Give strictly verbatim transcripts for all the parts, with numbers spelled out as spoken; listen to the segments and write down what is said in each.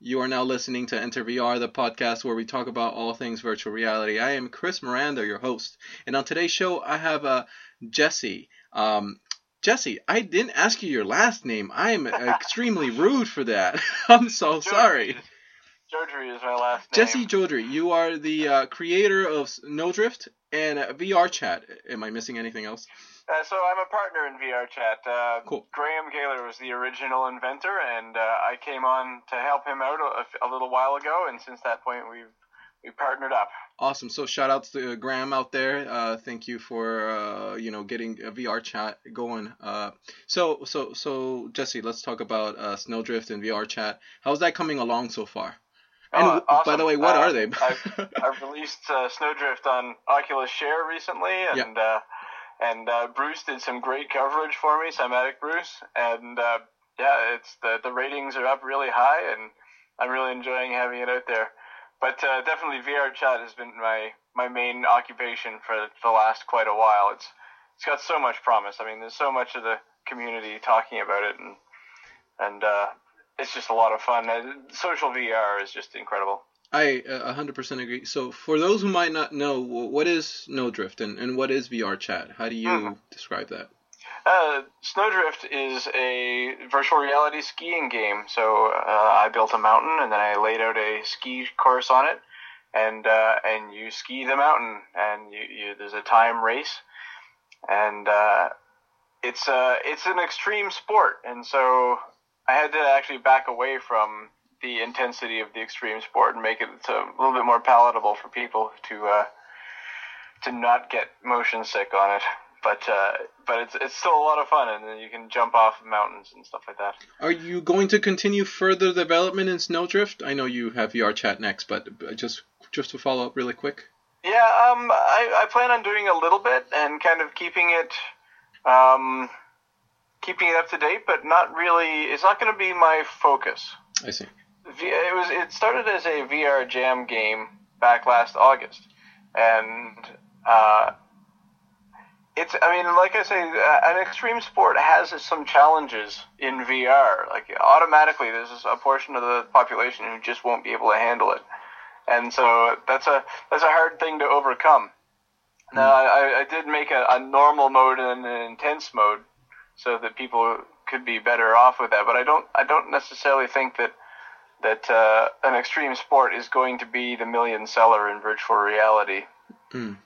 You are now listening to Enter V R, the podcast where we talk about all things virtual reality. I am Chris Miranda, your host, and on today's show, I have uh, Jesse. Um, Jesse, I didn't ask you your last name. I am extremely rude for that. I'm so Joudrey. sorry. Joudrey is my last name. Jesse Joudrey, you are the uh, creator of Snowdrift and uh, VRChat. Am I missing anything else? Uh, so I'm a partner in VRChat. Uh, cool. Graham Gaylor was the original inventor, and uh, I came on to help him out a, a little while ago, and since that point we've we partnered up. Awesome. So shout outs to Graham out there. Uh, thank you for uh, you know getting a VRChat going. Uh, so so so Jesse, let's talk about uh, Snowdrift and VRChat. How's that coming along so far? And oh, awesome. By the way, what uh, are they? I've, I've released uh, Snowdrift on Oculus Share recently, and. Yeah. Uh, And uh, Bruce did some great coverage for me, Cymatic Bruce, and uh, yeah, it's the the ratings are up really high, and I'm really enjoying having it out there. But uh, definitely, VRChat has been my, my main occupation for the last quite a while. It's it's got so much promise. I mean, there's so much of the community talking about it, and and uh, it's just a lot of fun. Social V R is just incredible. I one hundred percent agree. So for those who might not know, what is Snowdrift and, and what is VRChat? How do you mm-hmm. describe that? Uh, Snowdrift is a virtual reality skiing game. So uh, I built a mountain and then I laid out a ski course on it, and uh, and you ski the mountain, and you, you, there's a time race, and uh, it's uh, it's an extreme sport, and so I had to actually back away from the intensity of the extreme sport and make it a little bit more palatable for people to uh, to not get motion sick on it. But uh, but it's it's still a lot of fun, and then you can jump off mountains and stuff like that. Are you going to continue further development in Snowdrift? I know you have VRChat next, but just just to follow up really quick. Yeah, um, I, I plan on doing a little bit and kind of keeping it um, keeping it up to date, but not really. It's not going to be my focus. I see. It was. It started as a V R Jam game back last August, and uh, it's. I mean, like I say, an extreme sport has some challenges in V R. Like automatically, there's a portion of the population who just won't be able to handle it, and so that's a that's a hard thing to overcome. Mm. Now, I, I did make a, a normal mode and an intense mode, so that people could be better off with that. But I don't. I don't necessarily think that. that uh, an extreme sport is going to be the million seller in virtual reality. Mm.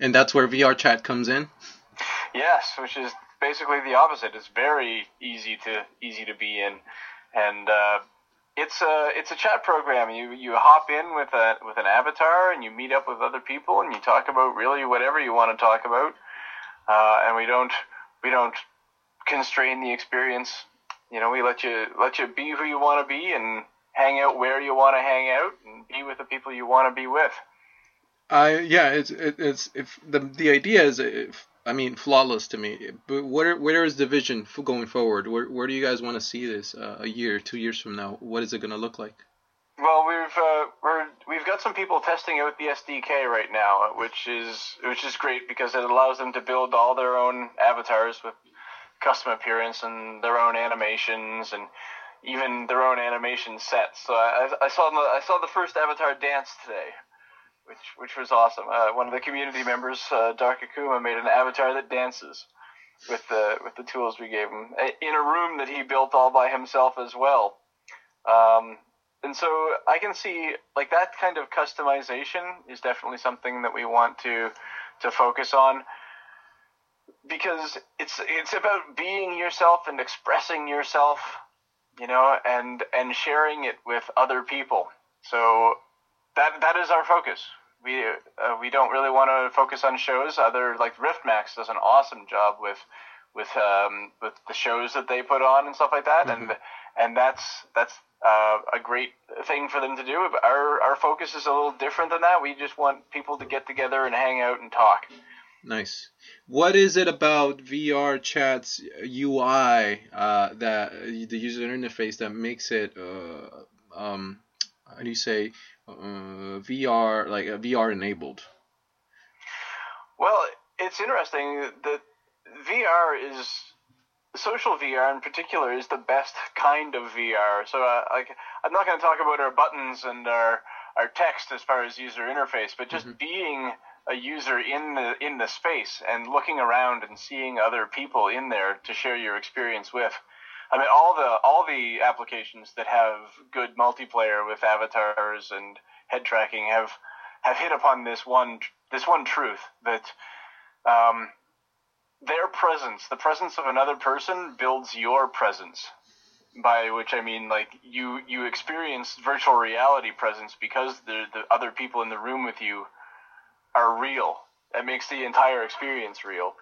And that's where VRChat comes in? Yes, which is basically the opposite. It's very easy to easy to be in. And uh, it's a it's a chat program. You you hop in with a with an avatar and you meet up with other people and you talk about really whatever you want to talk about. Uh, and we don't we don't constrain the experience. You know, we let you let you be who you want to be and hang out where you want to hang out and be with the people you want to be with. I uh, yeah, it's it's if the the idea is, if, I mean, flawless to me. But where where is the vision for going forward? Where where do you guys want to see this uh, a year, two years from now? What is it going to look like? Well, we've uh, we're we've got some people testing out the S D K right now, which is which is great because it allows them to build all their own avatars with custom appearance and their own animations and even their own animation sets. So I, I saw the, I saw the first avatar dance today, which which was awesome. Uh, one of the community members, uh, Dark Akuma, made an avatar that dances with the with the tools we gave him in a room that he built all by himself as well. Um, and so I can see like that kind of customization is definitely something that we want to to focus on. Because it's it's about being yourself and expressing yourself, you know, and and sharing it with other people. So that that is our focus. We uh, we don't really want to focus on shows. Other like Rift Max does an awesome job with with um, with the shows that they put on and stuff like that, mm-hmm. and and that's that's uh, a great thing for them to do. Our our focus is a little different than that. We just want people to get together and hang out and talk. Nice. What is it about VRChat's U I, uh, that the user interface, that makes it, uh, um, how do you say, uh, V R, like uh, V R enabled? Well, it's interesting that V R is social V R in particular is the best kind of V R. So, uh, like, I'm not going to talk about our buttons and our our text as far as user interface, but just mm-hmm. being a user in the in the space and looking around and seeing other people in there to share your experience with. I mean, all the all the applications that have good multiplayer with avatars and head tracking have have hit upon this one this one truth that um, their presence, the presence of another person, builds your presence. By which I mean, like, you you experience virtual reality presence because the the other people in the room with you are real. That makes the entire experience real.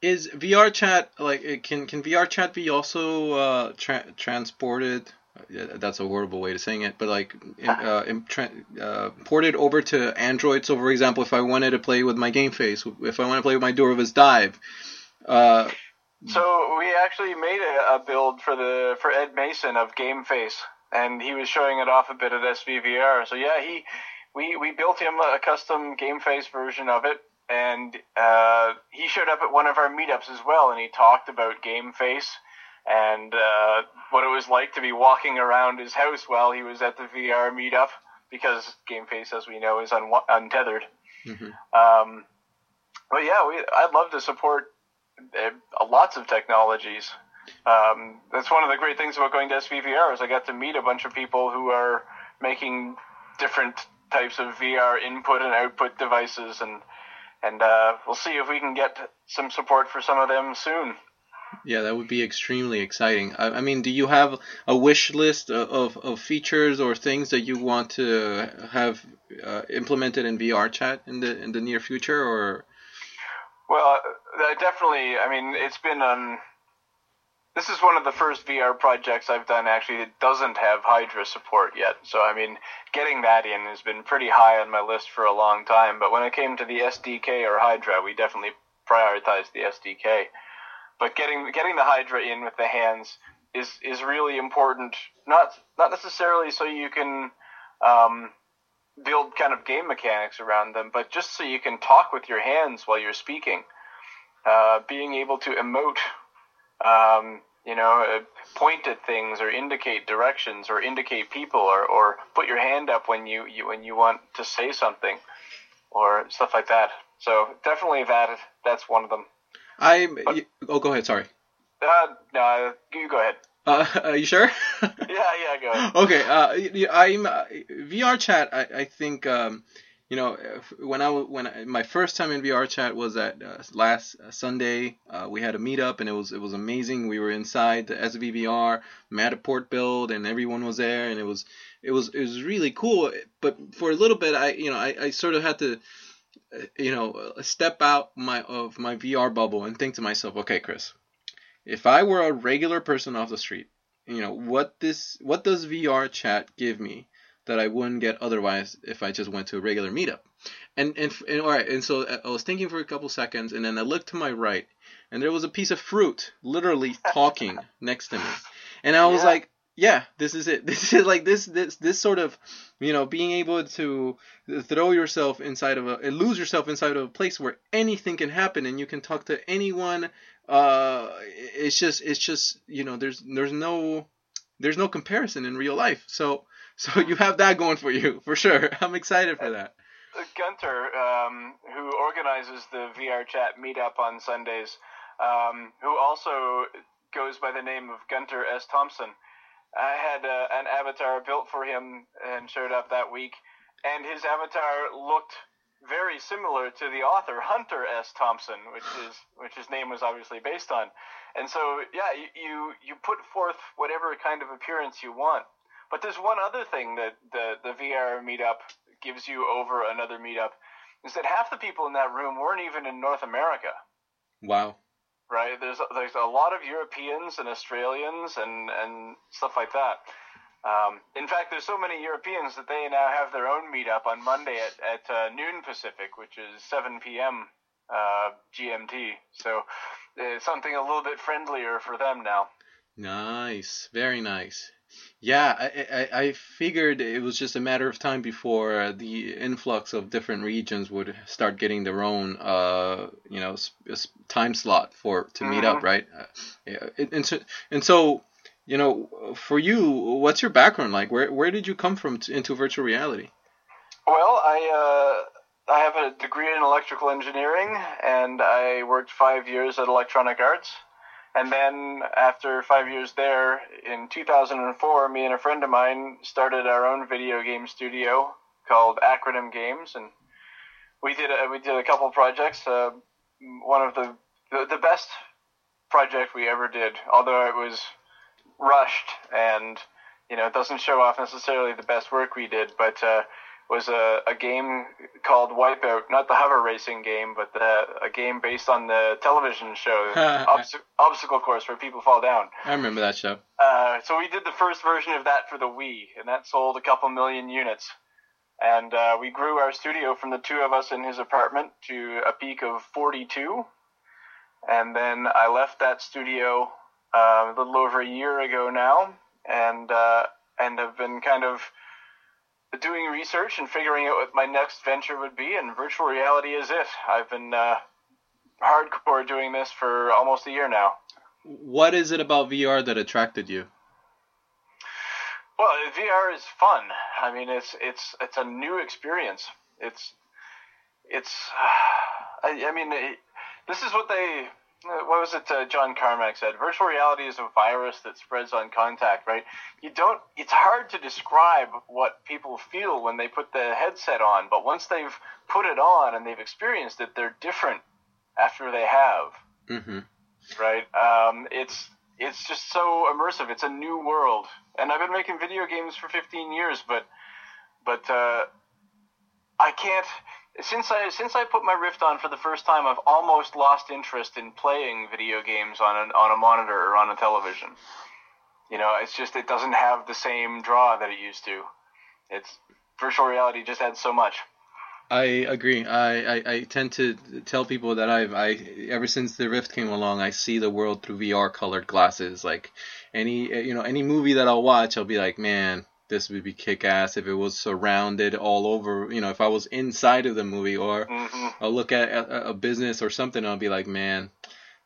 Is VRChat, like, can can VRChat be also uh, tra- transported? That's a horrible way to saying it, but like in, uh, in tra- uh, ported over to Android. So, for example, if I wanted to play with my Game Face, if I want to play with my Durov's Dive. Uh, so we actually made a, a build for the for Ed Mason of Game Face, and he was showing it off a bit at S V V R. So yeah, he we we built him a custom Game Face version of it. And uh, he showed up at one of our meetups as well, and he talked about Game Face and uh, what it was like to be walking around his house while he was at the V R meetup, because Game Face, as we know, is un- untethered. Mm-hmm. Um, but yeah, we, I'd love to support uh, lots of technologies. Um, that's one of the great things about going to S V V R is I got to meet a bunch of people who are making different types of V R input and output devices, and And uh, we'll see if we can get some support for some of them soon. Yeah, that would be extremely exciting. I, I mean, do you have a wish list of, of, of features or things that you want to have uh, implemented in VRChat in the in the near future? Or well, uh, definitely. I mean, it's been um, this is one of the first V R projects I've done actually that doesn't have Hydra support yet. So, I mean, getting that in has been pretty high on my list for a long time. But when it came to the S D K or Hydra, we definitely prioritized the S D K. But getting getting the Hydra in with the hands is is really important. Not not necessarily so you can um, build kind of game mechanics around them, but just so you can talk with your hands while you're speaking. Uh, being able to emote. Um, you know, point at things or indicate directions or indicate people or, or put your hand up when you, you when you want to say something or stuff like that. So definitely that that's one of them. I oh go ahead, sorry. Uh, no, you go ahead. Uh, are you sure? yeah, yeah, go ahead. Okay, uh, I'm uh, VRChat. I I think um, you know when I when I, my first time in VRChat was at uh, last Sunday. Uh, we had a meetup and it was it was amazing. We were inside the S V V R Matterport build and everyone was there and it was it was it was really cool. But for a little bit, I you know I, I sort of had to you know step out my of my V R bubble and think to myself, okay, Chris, if I were a regular person off the street, you know what this what does VRChat give me that I wouldn't get otherwise if I just went to a regular meetup? And, and and all right, and so I was thinking for a couple seconds, and then I looked to my right, and there was a piece of fruit literally talking next to me, and I was yeah. like, yeah, this is it. This is like this this this sort of, you know, being able to throw yourself inside of a and lose yourself inside of a place where anything can happen, and you can talk to anyone. Uh, it's just it's just you know, there's there's no there's no comparison in real life, so. So you have that going for you, for sure. I'm excited for that. Gunter, um, who organizes the VRChat meetup on Sundays, um, who also goes by the name of Gunter S. Thompson, I had uh, an avatar built for him and showed up that week, and his avatar looked very similar to the author Hunter S. Thompson, which is which his name was obviously based on. And so, yeah, you you, you put forth whatever kind of appearance you want. But there's one other thing that the, the V R meetup gives you over another meetup is that half the people in that room weren't even in North America. Wow. Right? There's there's a lot of Europeans and Australians and, and stuff like that. Um, in fact, there's so many Europeans that they now have their own meetup on Monday at, at uh, noon Pacific, which is seven p.m. Uh, G M T. So it's something a little bit friendlier for them now. Nice. Very nice. Yeah, I, I I figured it was just a matter of time before the influx of different regions would start getting their own, uh, you know, time slot for to meet uh-huh. up, right? Uh, yeah, and so and so, you know, for you, what's your background like? Where where did you come from to, into virtual reality? Well, I uh, I have a degree in electrical engineering, and I worked five years at Electronic Arts. And then after five years there, in two thousand four, me and a friend of mine started our own video game studio called Acronym Games, and we did a, we did a couple projects. Uh, one of the, the the best project we ever did, although it was rushed and, you know, it doesn't show off necessarily the best work we did, but uh, was a, a game called Wipeout, not the hover racing game, but the, a game based on the television show, obst- Obstacle Course, where people fall down. I remember that show. Uh, so we did the first version of that for the Wii, and that sold a couple million units. And uh, we grew our studio from the two of us in his apartment to a peak of forty-two. And then I left that studio uh, a little over a year ago now, and uh, and have been kind of doing research and figuring out what my next venture would be, and virtual reality is it. I've been uh, hardcore doing this for almost a year now. What is it about V R that attracted you? Well, V R is fun. I mean, it's it's it's a new experience. It's it's. Uh, I, I mean, it, this is what they. What was it uh, John Carmack said? Virtual reality is a virus that spreads on contact, right? You don't. It's hard to describe what people feel when they put the headset on, but once they've put it on and they've experienced it, they're different after they have, mm-hmm. right? Um, it's it's just so immersive. It's a new world, and I've been making video games for fifteen years, but but uh, I can't. Since I since I put my Rift on for the first time, I've almost lost interest in playing video games on an, on a monitor or on a television. You know, it's just it doesn't have the same draw that it used to. It's virtual reality just adds so much. I agree. I, I, I tend to tell people that I've I ever since the Rift came along, I see the world through V R colored glasses. Like any you know any movie that I'll watch, I'll be like, man, this would be kick-ass if it was surrounded all over, you know, if I was inside of the movie, or mm-hmm. I'll look at a, a business or something, and I'll be like, man,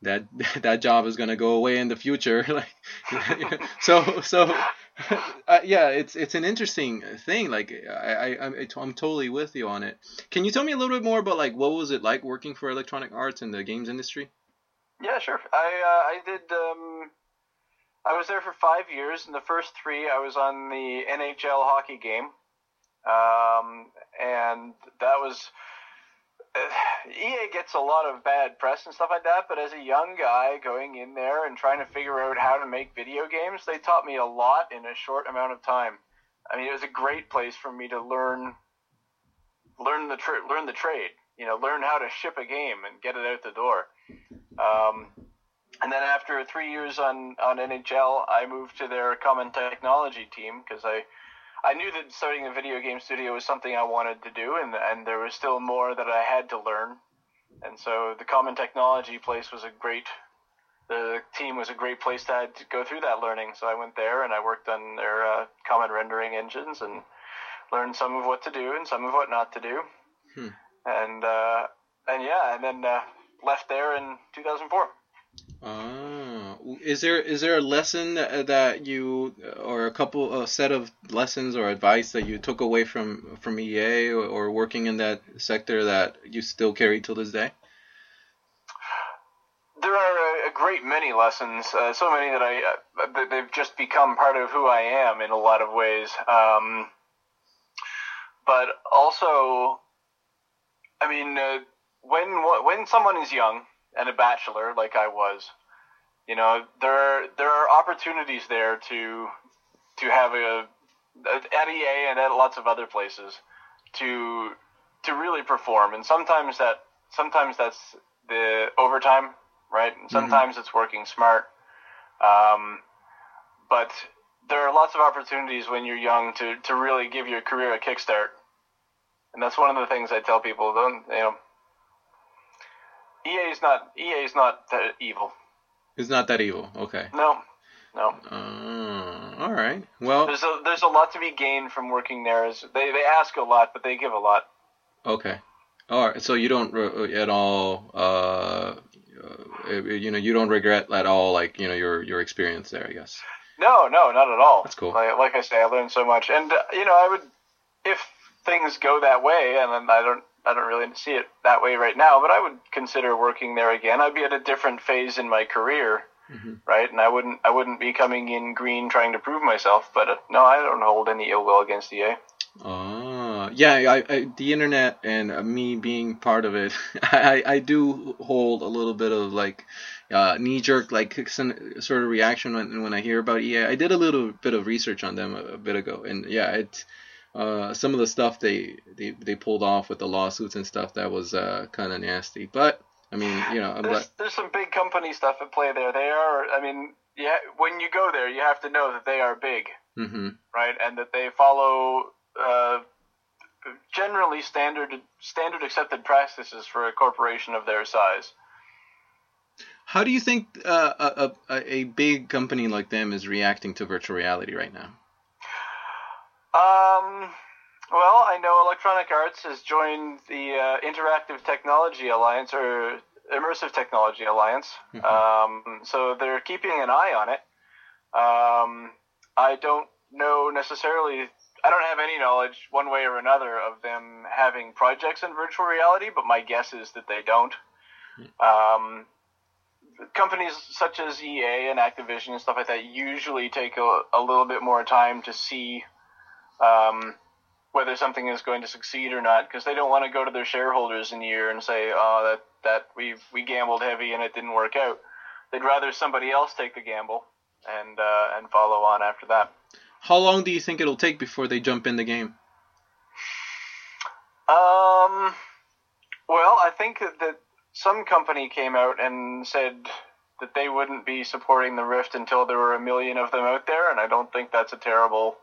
that that job is going to go away in the future. like, So, so uh, yeah, it's it's an interesting thing. Like, I, I, I'm I'm totally with you on it. Can you tell me a little bit more about, like, what was it like working for Electronic Arts in the games industry? Yeah, sure. I, uh, I did... Um... I was there for five years, and the first three I was on the N H L hockey game, um, and that was uh, E A gets a lot of bad press and stuff like that, but as a young guy going in there and trying to figure out how to make video games, they taught me a lot in a short amount of time. I mean, it was a great place for me to learn learn the tra- learn the trade, you know, learn how to ship a game and get it out the door. Um And then after three years on, on N H L, I moved to their common technology team because I, I knew that starting a video game studio was something I wanted to do, and and there was still more that I had to learn. And so the common technology place was a great, the team was a great place to, to go through that learning. So I went there and I worked on their uh, common rendering engines and learned some of what to do and some of what not to do. Hmm. And uh, and yeah, and then uh, left there in two thousand four. Oh, is there is there a lesson that you, or a couple, a set of lessons or advice that you took away from, from E A or, or working in that sector that you still carry till this day? There are a, a great many lessons, uh, so many that I uh, that they've just become part of who I am in a lot of ways. Um, but also, I mean, uh, when when someone is young and a bachelor like I was, you know, there are, there are opportunities there to to have a, at E A and at lots of other places to to really perform, and sometimes that sometimes that's the overtime, right? And sometimes mm-hmm. it's working smart, um, but there are lots of opportunities when you're young to to really give your career a kickstart, and that's one of the things I tell people. Don't you know? E A is not E A is not that evil. It's not that evil. Okay. No, no. Uh, all right. Well, there's a, there's a lot to be gained from working there. As they they ask a lot, but they give a lot. Okay. All right. So you don't re- at all, uh, you know, you don't regret at all, like, you know, your your experience there, I guess. No, no, not at all. That's cool. Like, like I say, I learned so much, and uh, you know, I would, if things go that way, and then I don't. I don't really see it that way right now, but I would consider working there again. I'd be at a different phase in my career, mm-hmm. right? And I wouldn't I wouldn't be coming in green trying to prove myself. But uh, no, I don't hold any ill will against E A. Uh, yeah, I, I, the internet and uh, me being part of it, I, I do hold a little bit of like uh, knee-jerk like sort of reaction when, when I hear about E A. I did a little bit of research on them a, a bit ago, and yeah, it's... Uh, some of the stuff they, they, they pulled off with the lawsuits and stuff that was uh, kind of nasty. But, I mean, you know... I'm there's, glad... there's some big company stuff at play there. They are, I mean, yeah. when you go there, you have to know that they are big, mm-hmm. right? And that they follow uh, generally standard standard accepted practices for a corporation of their size. How do you think uh, a, a, a big company like them is reacting to virtual reality right now? Um, well, I know Electronic Arts has joined the uh, Interactive Technology Alliance, or Immersive Technology Alliance, mm-hmm. um, so they're keeping an eye on it. Um, I don't know necessarily, I don't have any knowledge one way or another of them having projects in virtual reality, but my guess is that they don't. Um, companies such as E A and Activision and stuff like that usually take a, a little bit more time to see Um, whether something is going to succeed or not, because they don't want to go to their shareholders in a year and say, "Oh, that that we we gambled heavy and it didn't work out." They'd rather somebody else take the gamble and uh, and follow on after that. How long do you think it'll take before they jump in the game? Um, well, I think that, that some company came out and said that they wouldn't be supporting the Rift until there were a million of them out there, and I don't think that's a terrible.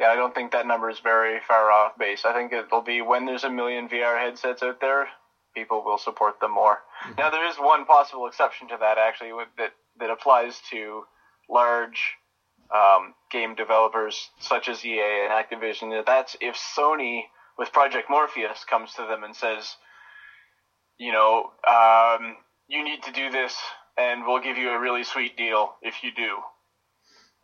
Yeah, I don't think that number is very far off base. I think it'll be when there's a million V R headsets out there, people will support them more. Mm-hmm. Now, there is one possible exception to that, actually, that, that applies to large um, game developers such as E A and Activision. That's if Sony, with Project Morpheus, comes to them and says, you know, um, you need to do this, and we'll give you a really sweet deal if you do.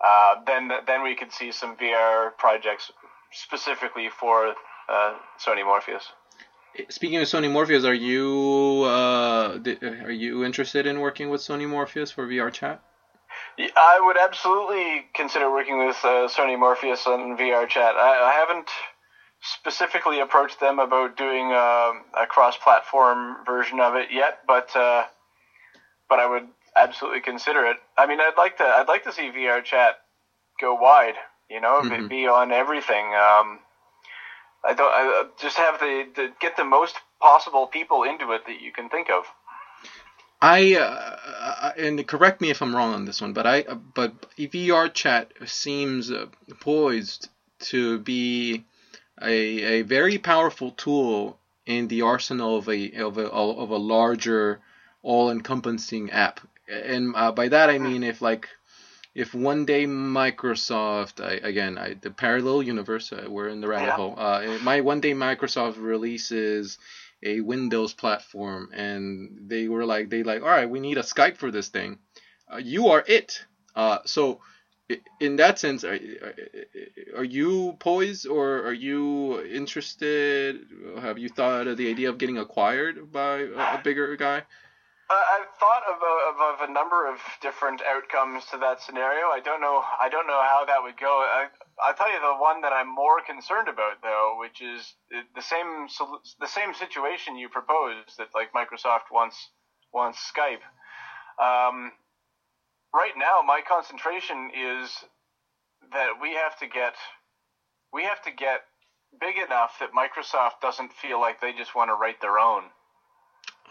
Uh, then then we could see some V R projects specifically for uh, Sony Morpheus. Speaking of Sony Morpheus, are you uh, are you interested in working with Sony Morpheus for VRChat? I would absolutely consider working with uh, Sony Morpheus on VRChat. I, I haven't specifically approached them about doing a, a cross-platform version of it yet, but uh, but I would. Absolutely consider it. I mean, I'd like to. I'd like to see VRChat go wide. You know, mm-hmm. be on everything. Um, I don't. I just have the, the get the most possible people into it that you can think of. I uh, and correct me if I'm wrong on this one, but I but VRChat seems poised to be a a very powerful tool in the arsenal of a of a of a larger all-encompassing app. And uh, by that I mean if like if one day Microsoft I, again I, the parallel universe uh, we're in the rabbit yeah. hole uh, my one day Microsoft releases a Windows platform and they were like they like all right, we need a Skype for this thing, uh, you are it. Uh, so in that sense, are, are you poised or are you interested? Have you thought of the idea of getting acquired by a, a bigger guy? Uh, I've thought of a, of a number of different outcomes to that scenario. I don't know. I don't know how that would go. I, I'll tell you the one that I'm more concerned about, though, which is the same the same situation you proposed that like Microsoft wants wants Skype. Um, right now, my concentration is that we have to get we have to get big enough that Microsoft doesn't feel like they just want to write their own.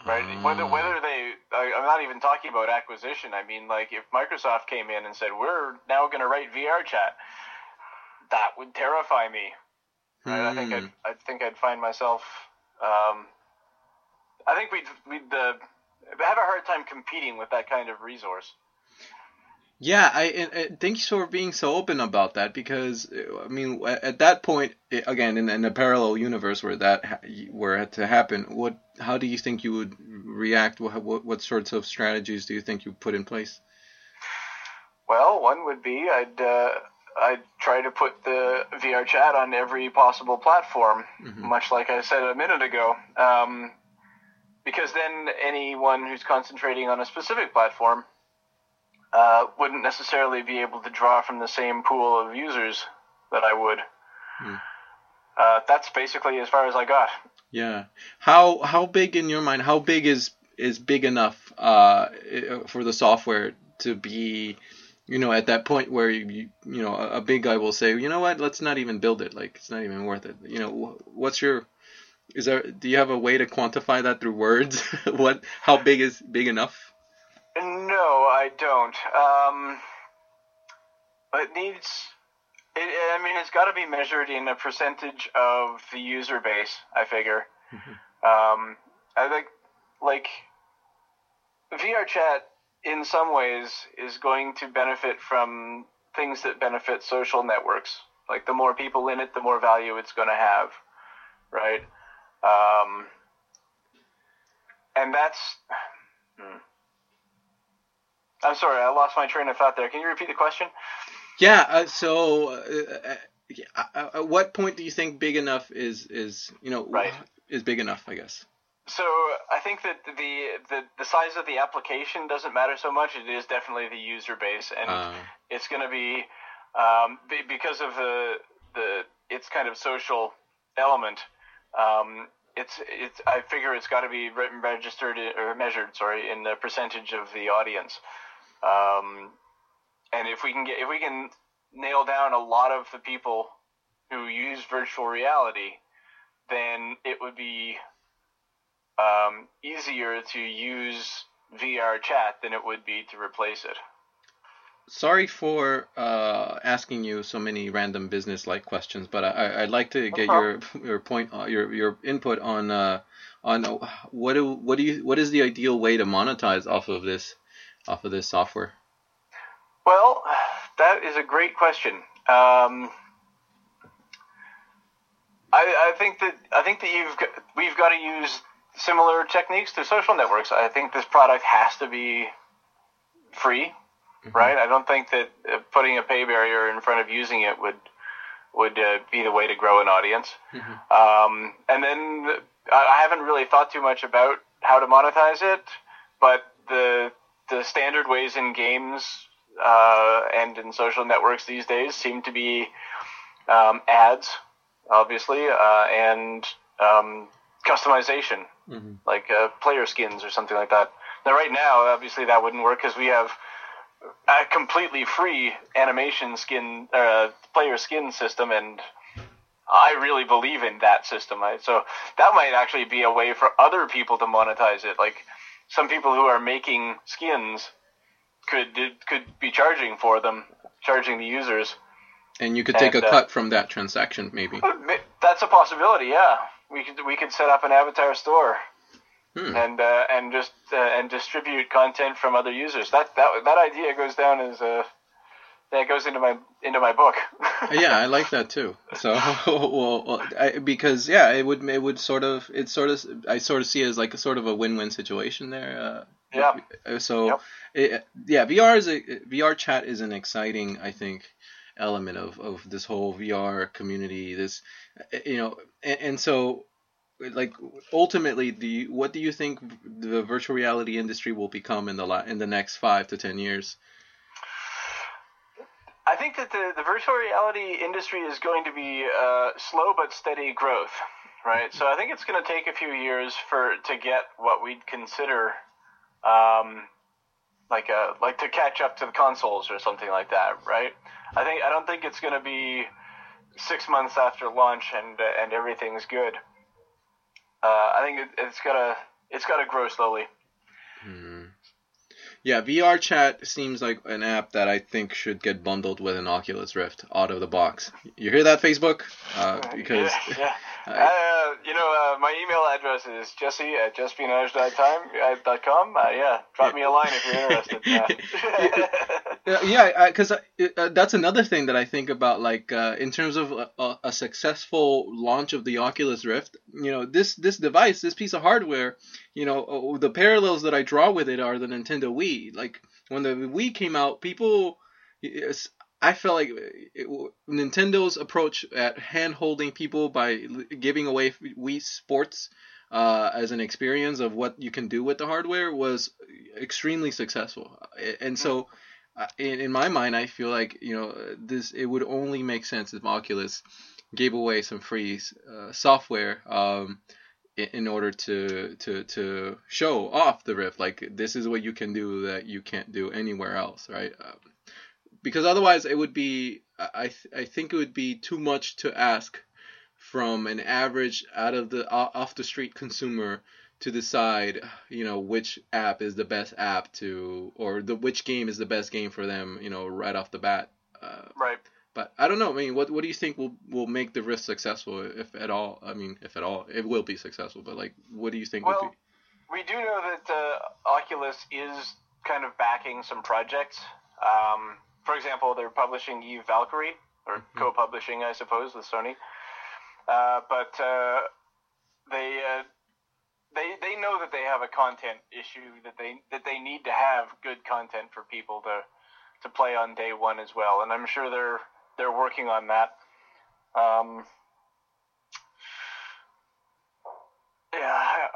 Right. Whether whether they, I'm not even talking about acquisition. I mean, like if Microsoft came in and said, "We're now going to write VRChat," that would terrify me. Right. Mm. I think I'd, I think I'd find myself. Um, I think we'd we'd uh, have a hard time competing with that kind of resource. Yeah, I, and, and thank you for being so open about that, because I mean, at that point, again, in, in a parallel universe where that were it to happen, what, how do you think you would react? What, what, what sorts of strategies do you think you put in place? Well, one would be I'd uh, I'd try to put the VRChat on every possible platform, mm-hmm. much like I said a minute ago. Um, because then anyone who's concentrating on a specific platform Uh, wouldn't necessarily be able to draw from the same pool of users that I would. Hmm. Uh, that's basically as far as I got. Yeah. How how big in your mind? How big is is big enough uh, for the software to be? You know, at that point where you you know a big guy will say, you know what, let's not even build it. Like, it's not even worth it. You know, what's your? Is there? Do you have a way to quantify that through words? What? How big is big enough? No, I don't. Um, it needs, it, I mean, it's got to be measured in a percentage of the user base, I figure. Mm-hmm. Um, I think, like, VRChat in some ways is going to benefit from things that benefit social networks. Like, the more people in it, the more value it's going to have, right? Um, and that's... Hmm. I'm sorry, I lost my train of thought there. Can you repeat the question? Yeah, uh, so uh, uh, at what point do you think big enough is, is you know, right. is big enough, I guess? So I think that the, the, the size of the application doesn't matter so much. It is definitely the user base, and uh, it's going to be um, – because of the the its kind of social element, um, it's it's I figure it's got to be registered or measured, sorry, in the percentage of the audience. Um, and if we can get, if we can nail down a lot of the people who use virtual reality, then it would be, um, easier to use VRChat than it would be to replace it. Sorry for uh, asking you so many random business-like questions, but I, I'd like to get your your point, your your input on uh, on what do what do you what is the ideal way to monetize off of this off of this software? Well, that is a great question. Um, I, I think that I think that you've got, we've got to use similar techniques to social networks. I think this product has to be free. Mm-hmm. Right, I don't think that putting a pay barrier in front of using it would would uh, be the way to grow an audience. Mm-hmm. Um, and then the, I haven't really thought too much about how to monetize it, but the the standard ways in games uh, and in social networks these days seem to be um, ads, obviously, uh, and um, customization, mm-hmm. like uh, player skins or something like that. Now, right now, obviously, that wouldn't work because we have a completely free animation skin, uh, player skin system, and I really believe in that system. I, so that might actually be a way for other people to monetize it. Like, some people who are making skins could could be charging for them, charging the users. And you could take and, a uh, cut from that transaction, maybe. That's a possibility. Yeah, we could we could set up an avatar store. Hmm. And uh, and just uh, and distribute content from other users. That that that idea goes down as a that goes into my into my book. Yeah, I like that too. So well, I, because yeah, it would it would sort of it sort of I sort of see it as like a sort of a win-win situation there. Uh, yeah. So yep. it, yeah, V R is a VRChat is an exciting, I think, element of of this whole V R community. This you know and, and so. Like, ultimately, do you, what do you think the virtual reality industry will become in the in the next five to ten years? I think that the, the virtual reality industry is going to be uh, slow but steady growth, right? So I think it's going to take a few years for to get what we'd consider um, like a like to catch up to the consoles or something like that, right? I think I don't think it's going to be six months after launch and uh, and everything's good. Uh, I think it, it's gotta it's gotta grow slowly. Hmm. Yeah, VRChat seems like an app that I think should get bundled with an Oculus Rift out of the box. You hear that, Facebook? Uh, because yeah, yeah. I, uh, you know, uh, my email address is jesse at jespionage dot com. Uh, yeah, drop yeah. me a line if you're interested. Uh. Uh, yeah, because uh, uh, that's another thing that I think about, like, uh, in terms of a, a successful launch of the Oculus Rift, you know, this, this device, this piece of hardware, you know, uh, the parallels that I draw with it are the Nintendo Wii. Like, when the Wii came out, people, I felt like it, Nintendo's approach at hand-holding people by giving away Wii Sports Uh, as an experience of what you can do with the hardware was extremely successful. And so uh, in, in my mind, I feel like, you know, this, it would only make sense if Oculus gave away some free uh, software um, in, in order to, to, to show off the Rift. Like, this is what you can do that you can't do anywhere else. Right. Um, because otherwise it would be, I, th- I think it would be too much to ask from an average out of the off the street consumer to decide, you know, which app is the best app to, or the which game is the best game for them, you know, right off the bat. Uh, right. But I don't know. I mean, what what do you think will will make the Rift successful, if at all? I mean, if at all, it will be successful. But like, what do you think? Well, would be? We do know that uh, Oculus is kind of backing some projects. Um, for example, they're publishing Eve Valkyrie, or mm-hmm. co-publishing, I suppose, with Sony. Uh, but uh, they uh, they they know that they have a content issue, that they that they need to have good content for people to to play on day one as well, and I'm sure they're they're working on that. Um, yeah.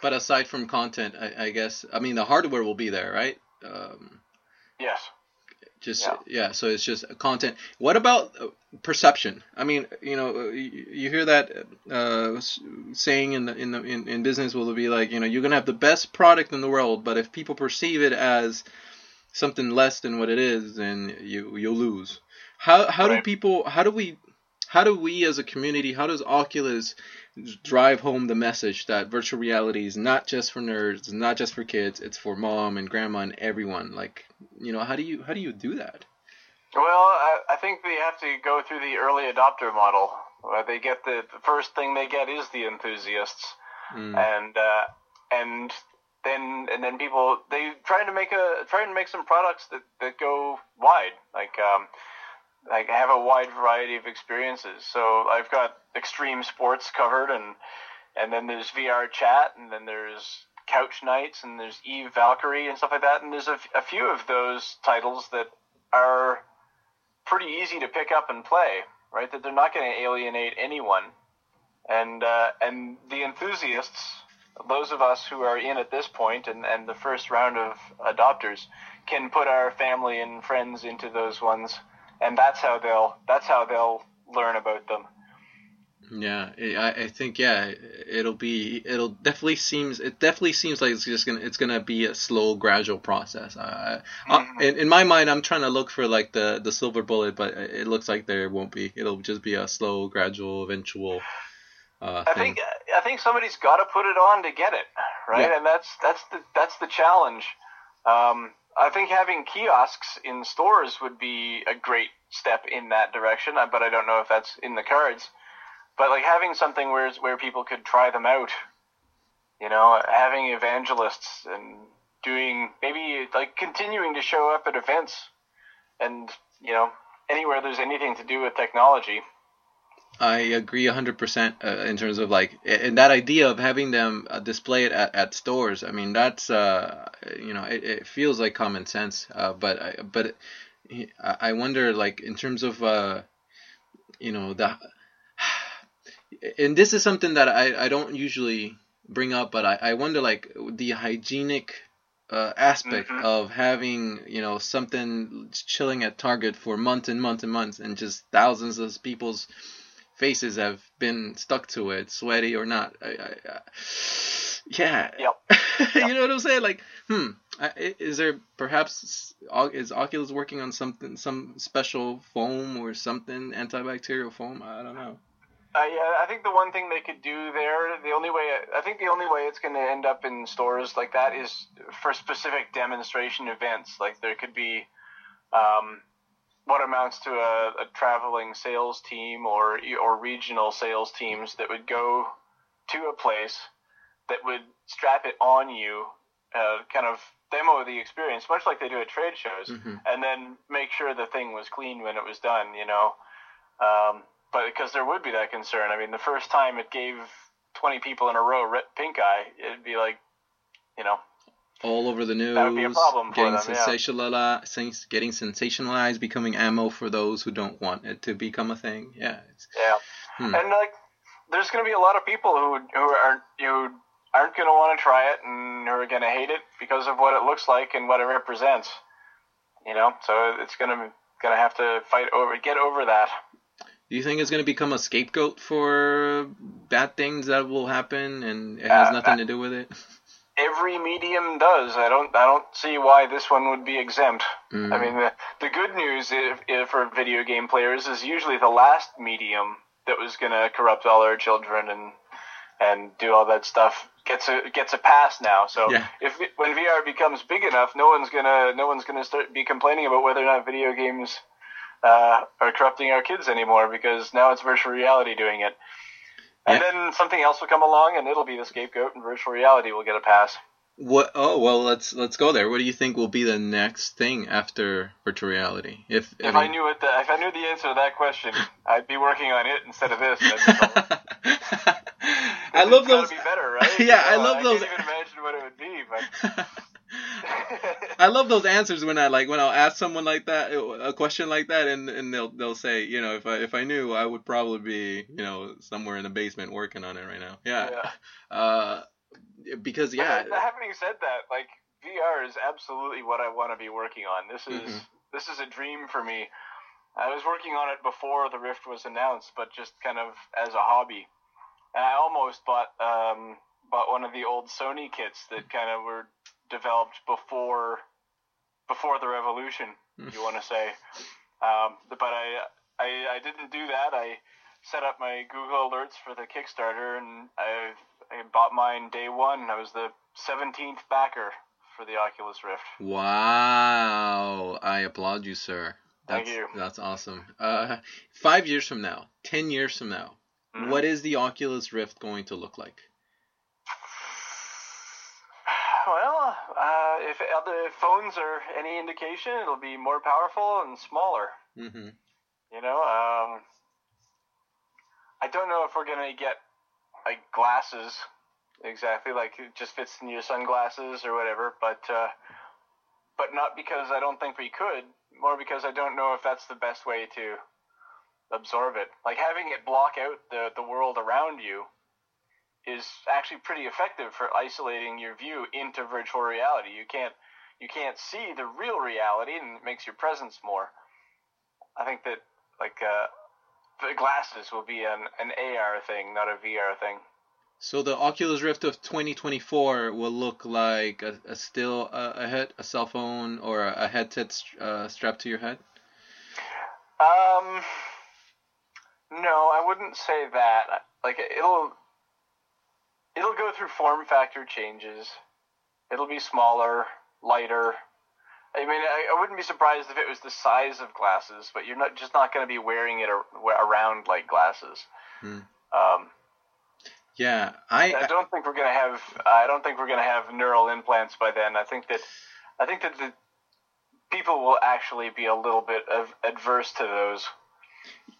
But aside from content, I, I guess I mean the hardware will be there, right? Um, yes. Just yeah. yeah, so it's just content. What about perception? I mean, you know, you, you hear that uh, saying in the in the in, in business will be like, you know, you're gonna have the best product in the world, but if people perceive it as something less than what it is, then you you'll lose. How how right. do people? How do we? How do we as a community? How does Oculus drive home the message that virtual reality is not just for nerds, not just for kids, it's for mom and grandma and everyone? Like, you know, how do you how do you do that? Well, I, I think they have to go through the early adopter model. Where they get the, the first thing they get is the enthusiasts, mm. and uh, and then and then people they trying to make a trying to make some products that, that go wide, like um, like have a wide variety of experiences. So I've got extreme sports covered, and and then there's VRChat, and then there's Couch Knights, and there's Eve Valkyrie and stuff like that, and there's a, f- a few of those titles that are pretty easy to pick up and play, right? That they're not going to alienate anyone, and uh, and the enthusiasts, those of us who are in at this point and, and the first round of adopters, can put our family and friends into those ones, and that's how they'll that's how they'll learn about them. Yeah, I, I think yeah, it'll be it'll definitely seems it definitely seems like it's just gonna it's gonna be a slow, gradual process. I, mm-hmm. I, in, in my mind, I'm trying to look for like the, the silver bullet, but it looks like there won't be. It'll just be a slow, gradual, eventual. Uh, I thing. think I think somebody's got to put it on to get it right, yeah. and that's that's the that's the challenge. Um, I think having kiosks in stores would be a great step in that direction, but I don't know if that's in the cards. But like having something where where people could try them out, you know, having evangelists and doing maybe like continuing to show up at events, and you know, anywhere there's anything to do with technology. I agree one hundred percent uh, in terms of like, and that idea of having them display it at, at stores. I mean, that's uh, you know, it, it feels like common sense, uh, but I, but I wonder like in terms of uh, you know the. And this is something that I, I don't usually bring up, but I, I wonder, like, the hygienic uh, aspect mm-hmm. of having, you know, something chilling at Target for months and months and months, and just thousands of people's faces have been stuck to it, sweaty or not. I, I, I, yeah. Yep. Yep. You know what I'm saying? Like, hmm, is there perhaps, is Oculus working on something, some special foam or something, antibacterial foam? I don't know. Uh, yeah, I think the one thing they could do there, the only way I think the only way it's going to end up in stores like that is for specific demonstration events. Like there could be um, what amounts to a, a traveling sales team or or regional sales teams that would go to a place that would strap it on you, uh, kind of demo of the experience, much like they do at trade shows, mm-hmm. and then make sure the thing was clean when it was done, you know. Um, but because there would be that concern. I mean, the first time it gave twenty people in a row pink eye, it'd be like, you know, all over the news, that would be a problem getting for them, sensationalized, yeah. getting sensationalized, becoming ammo for those who don't want it to become a thing. Yeah. It's, yeah. Hmm. And like, there's going to be a lot of people who who aren't who aren't going to want to try it and who are going to hate it because of what it looks like and what it represents. You know, so it's going to going to have to fight over get over that. Do you think it's going to become a scapegoat for bad things that will happen, and it has uh, nothing to do with it? Every medium does. I don't. I don't see why this one would be exempt. Mm. I mean, the, the good news if, if for video game players is usually the last medium that was going to corrupt all our children and and do all that stuff gets a gets a pass now. So yeah. if when V R becomes big enough, no one's gonna no one's gonna start be complaining about whether or not video games. Uh, are corrupting our kids anymore, because now it's virtual reality doing it. And yeah. then something else will come along and it'll be the scapegoat and virtual reality will get a pass. What? Oh, well, let's let's go there. What do you think will be the next thing after virtual reality? If If I, mean, I knew it, the, if I knew the answer to that question, I'd be working on it instead of this. I love those. It's gotta be better, right? Yeah, you know, I love I those. I can't even imagine what it would be, but... I love those answers when I like when I'll ask someone like that a question like that, and, and they'll they'll say, you know, if I if I knew, I would probably be, you know, somewhere in the basement working on it right now. Yeah, yeah. Uh, because yeah. But having said that, like V R is absolutely what I want to be working on. This is mm-hmm. this is a dream for me. I was working on it before the Rift was announced, but just kind of as a hobby. And I almost bought um bought one of the old Sony kits that kind of were. Developed before before the revolution, you want to say. Um, but I, I I didn't do that. I set up my Google Alerts for the Kickstarter, and I I bought mine day one. I was the seventeenth backer for the Oculus Rift. Wow. I applaud you, sir. That's, Thank you. That's awesome. Uh, five years from now, ten years from now, mm-hmm. what is the Oculus Rift going to look like? Well, uh, if other phones are any indication, it'll be more powerful and smaller. Mm-hmm. You know, um, I don't know if we're going to get, like, glasses exactly, like it just fits in your sunglasses or whatever, but, uh, but not because I don't think we could, more because I don't know if that's the best way to absorb it. Like, having it block out the, the world around you is actually pretty effective for isolating your view into virtual reality. You can't you can't see the real reality, and it makes your presence more. I think that like uh, the glasses will be an, an A R thing, not a V R thing. So the Oculus Rift of twenty twenty-four will look like a, a still a, a head a cell phone or a, a headset st- uh, strapped to your head. Um, no, I wouldn't say that. Like it'll. It'll go through form factor changes. It'll be smaller, lighter. I mean, I, I wouldn't be surprised if it was the size of glasses, but you're not just not going to be wearing it ar- around like glasses. Hmm. Um, yeah, I. I don't think we're going to have. I don't think we're going to have neural implants by then. I think that. I think that the people will actually be a little bit of adverse to those.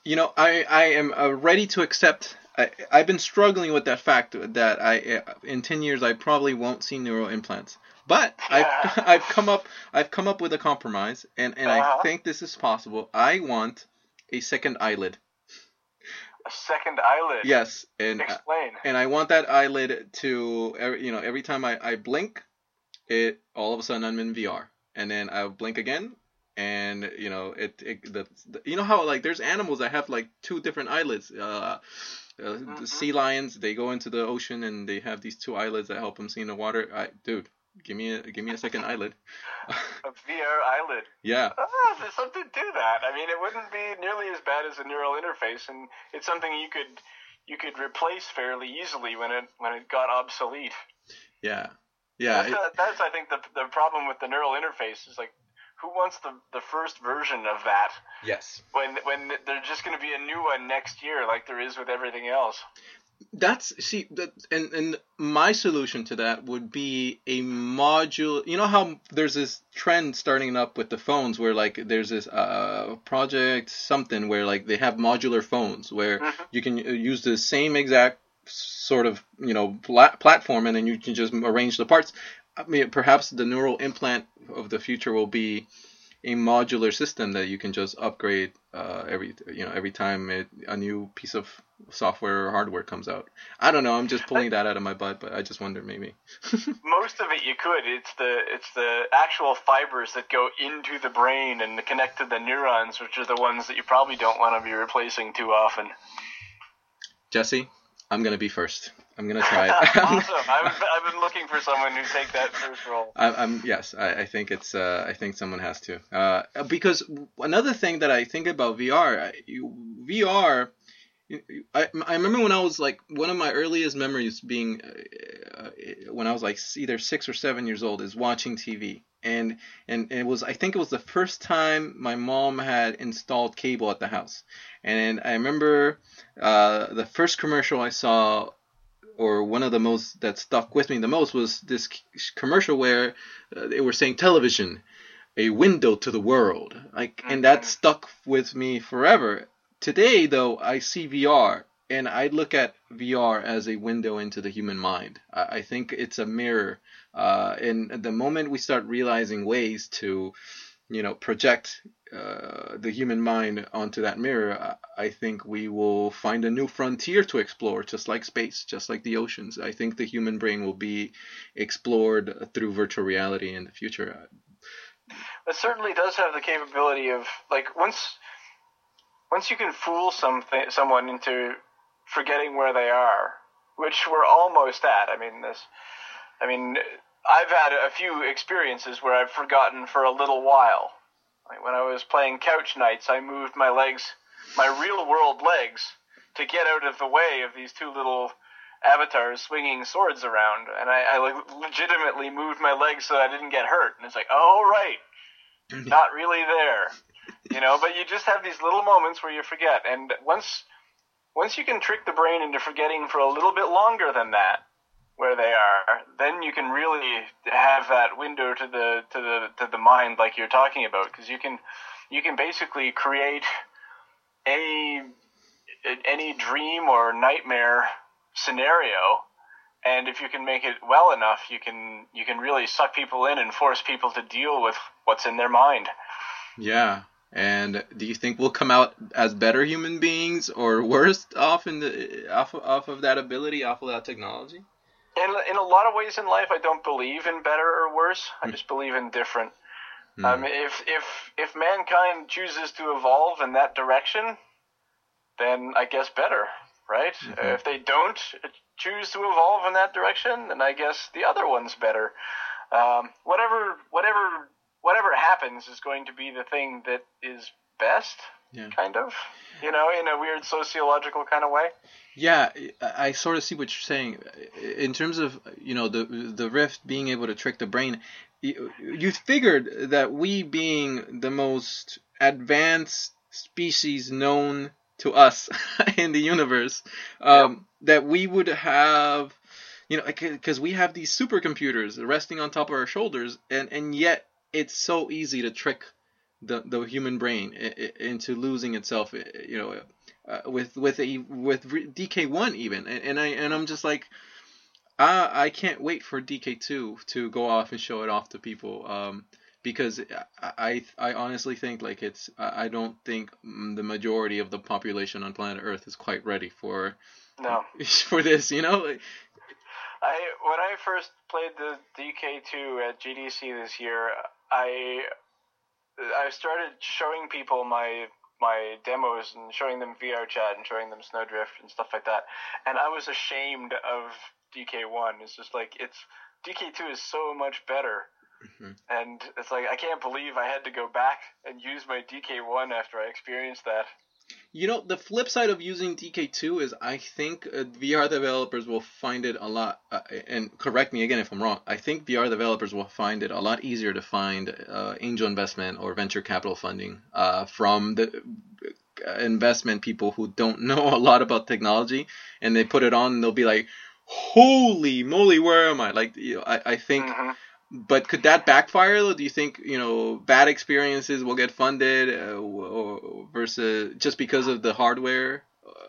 You know, I I am uh, ready to accept. I, I've been struggling with that fact that I, in ten years, I probably won't see neural implants. But yeah. I've, I've come up, I've come up with a compromise, and, and uh-huh. I think this is possible. I want a second eyelid. A second eyelid. Yes, and explain. And I want that eyelid to, you know, every time I, I blink, it all of a sudden I'm in V R, and then I'll blink again. And you know it, it the, the you know how like there's animals that have like two different eyelids. Uh, mm-hmm. uh, the sea lions, they go into the ocean and they have these two eyelids that help them see in the water. I, dude, give me a give me a second eyelid. A V R eyelid. Yeah. Oh, there's something to that. I mean, it wouldn't be nearly as bad as a neural interface, and it's something you could you could replace fairly easily when it when it got obsolete. Yeah. Yeah. That's, it, the, that's I think the the problem with the neural interface is like. Who wants the, the first version of that? Yes. When when there's just going to be a new one next year, like there is with everything else. That's see that and and my solution to that would be a module. You know how there's this trend starting up with the phones where like there's this uh project something where like they have modular phones where mm-hmm. you can use the same exact sort of you know plat- platform and then you can just arrange the parts. I mean, perhaps the neural implant of the future will be a modular system that you can just upgrade uh, every you know every time it, a new piece of software or hardware comes out. I don't know. I'm just pulling that out of my butt, but I just wonder maybe. Most of it you could. It's the it's the actual fibers that go into the brain and connect to the neurons, which are the ones that you probably don't want to be replacing too often. Jesse, I'm gonna be first. I'm gonna try it. Awesome! I've, I've been looking for someone who take that first role. I, I'm yes. I, I think it's. Uh, I think someone has to. Uh, because another thing that I think about V R, V R. I, I remember when I was like one of my earliest memories being uh, when I was like either six or seven years old is watching T V, and and it was I think it was the first time my mom had installed cable at the house, and I remember uh, the first commercial I saw. Or one of the most that stuck with me the most was this commercial where uh, they were saying television, a window to the world. Like, and that stuck with me forever. Today, though, I see V R and I look at V R as a window into the human mind. I, I think it's a mirror. Uh, and the moment we start realizing ways to, you know, project uh, the human mind onto that mirror, I, I think we will find a new frontier to explore, just like space, just like the oceans. I think the human brain will be explored through virtual reality in the future. It certainly does have the capability of, like, once once you can fool something, someone into forgetting where they are, which we're almost at. I mean, this, I mean... I've had a few experiences where I've forgotten for a little while. Like when I was playing Couch Knights, I moved my legs, my real-world legs, to get out of the way of these two little avatars swinging swords around, and I, I like, legitimately moved my legs so I didn't get hurt. And it's like, oh, right, not really there, you know. But you just have these little moments where you forget, and once, once you can trick the brain into forgetting for a little bit longer than that, where they are, then you can really have that window to the to the to the mind, like you're talking about, because you can you can basically create any any dream or nightmare scenario, and if you can make it well enough, you can you can really suck people in and force people to deal with what's in their mind. Yeah. And do you think we'll come out as better human beings or worse off in the off off of that ability, off of that technology? In, in a lot of ways in life, I don't believe in better or worse. I just believe in different. Mm. Um, if if if mankind chooses to evolve in that direction, then I guess better, right? Mm-hmm. If they don't choose to evolve in that direction, then I guess the other one's better. Um, whatever whatever whatever happens is going to be the thing that is best. Yeah. Kind of, you know, in a weird sociological kind of way. Yeah, I sort of see what you're saying. In terms of, you know, the the Rift being able to trick the brain, you, you figured that we being the most advanced species known to us in the universe, um, yeah. that we would have, you know, because we have these supercomputers resting on top of our shoulders, and, and yet it's so easy to trick the the human brain into losing itself, you know, uh, with with a with D K one even, and, and I and I'm just like, I I can't wait for D K two to go off and show it off to people, um, because I I honestly think like it's I don't think the majority of the population on planet Earth is quite ready for no for this, you know. I when I first played the D K two at G D C this year, I. I started showing people my my demos and showing them VRChat and showing them Snowdrift and stuff like that, and I was ashamed of D K one. It's just like it's D K two is so much better, mm-hmm. and it's like I can't believe I had to go back and use my D K one after I experienced that. You know, the flip side of using D K two is I think uh, V R developers will find it a lot, uh, and correct me again if I'm wrong, I think V R developers will find it a lot easier to find uh, angel investment or venture capital funding uh, from the investment people who don't know a lot about technology, and they put it on and they'll be like, holy moly, where am I? Like, you know, I, I think, uh-huh. But could that backfire though? Do you think, you know, bad experiences will get funded uh, or versus just because of the hardware?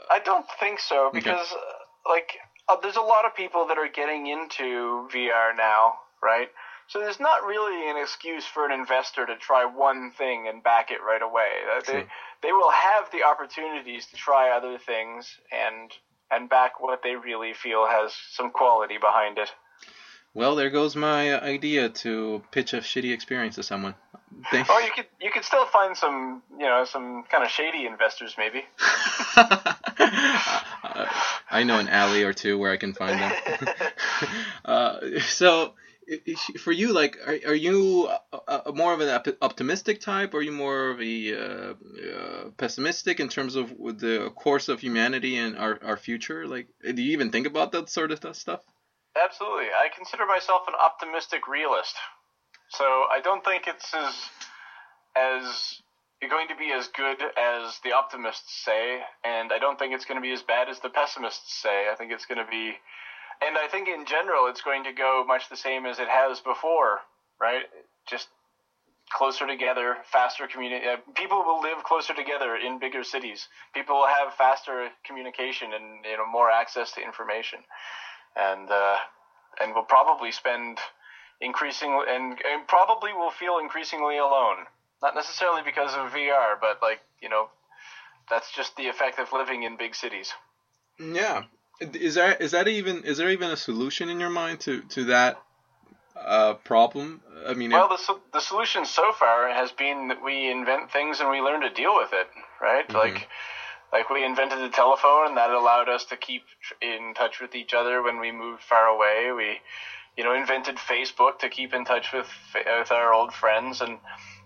I don't think so, because okay. uh, like uh, there's a lot of people that are getting into V R now, right? So there's not really an excuse for an investor to try one thing and back it right away. Uh, they they will have the opportunities to try other things and and back what they really feel has some quality behind it. Well, there goes my idea to pitch a shitty experience to someone. Thanks. Or you could you could still find some, you know, some kind of shady investors maybe. uh, I know an alley or two where I can find them. uh, so. For you, like, are, are you a, a more of an op- optimistic type, or are you more of a uh, uh, pessimistic in terms of the course of humanity and our, our future? Like, do you even think about that sort of stuff? Absolutely. I consider myself an optimistic realist. So I don't think it's as, as going to be as good as the optimists say, and I don't think it's going to be as bad as the pessimists say. I think it's going to be... And I think in general, it's going to go much the same as it has before, right? Just closer together, faster community. Uh, people will live closer together in bigger cities. People will have faster communication and, you know, more access to information, and uh, and will probably spend increasingly and, and probably will feel increasingly alone. Not necessarily because of V R, but like, you know, that's just the effect of living in big cities. Yeah. Is there is that even is there even a solution in your mind to to that uh, problem? I mean, well, it, the the solution so far has been that we invent things and we learn to deal with it, right? Mm-hmm. Like like we invented the telephone, and that allowed us to keep in touch with each other when we moved far away. We, you know, invented Facebook to keep in touch with with our old friends, and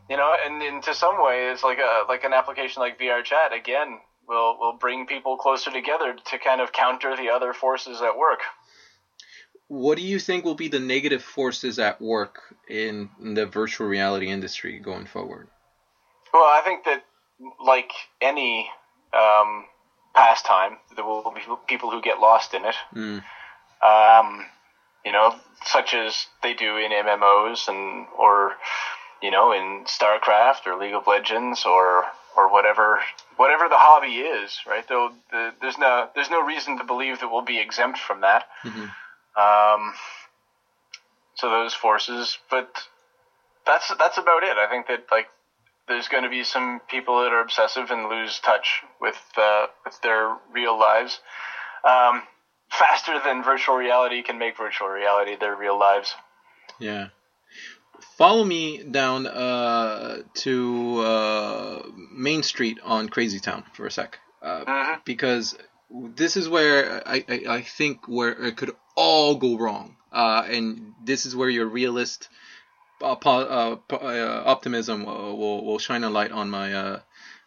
you know, and in to some way, it's like a like an application like VRChat again. We'll, we'll bring people closer together to kind of counter the other forces at work. What do you think will be the negative forces at work in the virtual reality industry going forward? Well, I think that like any um, pastime, there will be people who get lost in it, mm. um, you know, such as they do in M M Os and or, you know, in StarCraft or League of Legends or... or whatever whatever the hobby is, right? Though the, there's no there's no reason to believe that we'll be exempt from that. Mm-hmm. Um, so those forces, but that's that's about it. I think that like there's going to be some people that are obsessive and lose touch with uh, with their real lives. Um, faster than virtual reality can make virtual reality their real lives. Yeah. Follow me down uh, to uh, Main Street on Crazy Town for a sec, uh, uh-huh. because this is where I, I, I think where it could all go wrong, uh, and this is where your realist uh, po- uh, po- uh, optimism will, will will shine a light on my uh,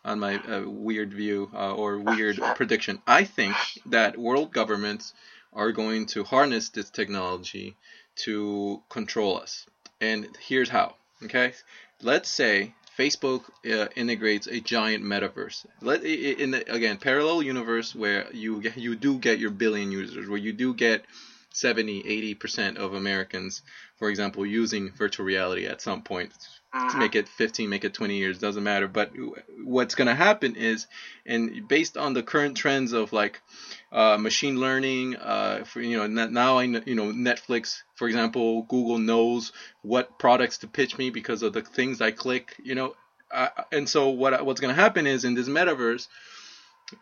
on my uh, weird view uh, or weird prediction. I think that world governments are going to harness this technology to control us. And here's how, okay? Let's say Facebook uh, integrates a giant metaverse. Let in the, again, parallel universe where you you do get your billion users, where you do get seventy, eighty percent of Americans, for example, using virtual reality at some point. To make it fifteen, make it twenty years, doesn't matter. But what's going to happen is, and based on the current trends of like uh, machine learning, uh, for, you know, now I you know Netflix, for example, Google knows what products to pitch me because of the things I click, you know. Uh, and so what what's going to happen is in this metaverse,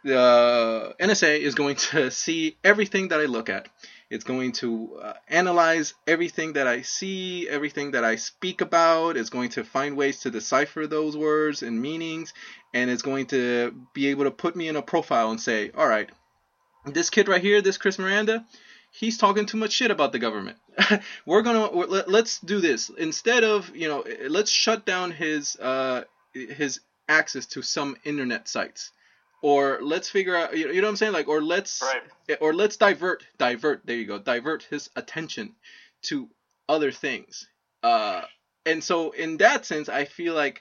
the uh, N S A is going to see everything that I look at. It's going to uh, analyze everything that I see, everything that I speak about. It's going to find ways to decipher those words and meanings. And it's going to be able to put me in a profile and say, all right, this kid right here, this Chris Miranda, he's talking too much shit about the government. We're going to let's do this instead of, you know, let's shut down his uh, his access to some internet sites. Or let's figure out, you know what I'm saying? Like, or let's, right. or let's divert, divert, there you go, divert his attention to other things. Uh, and so in that sense, I feel like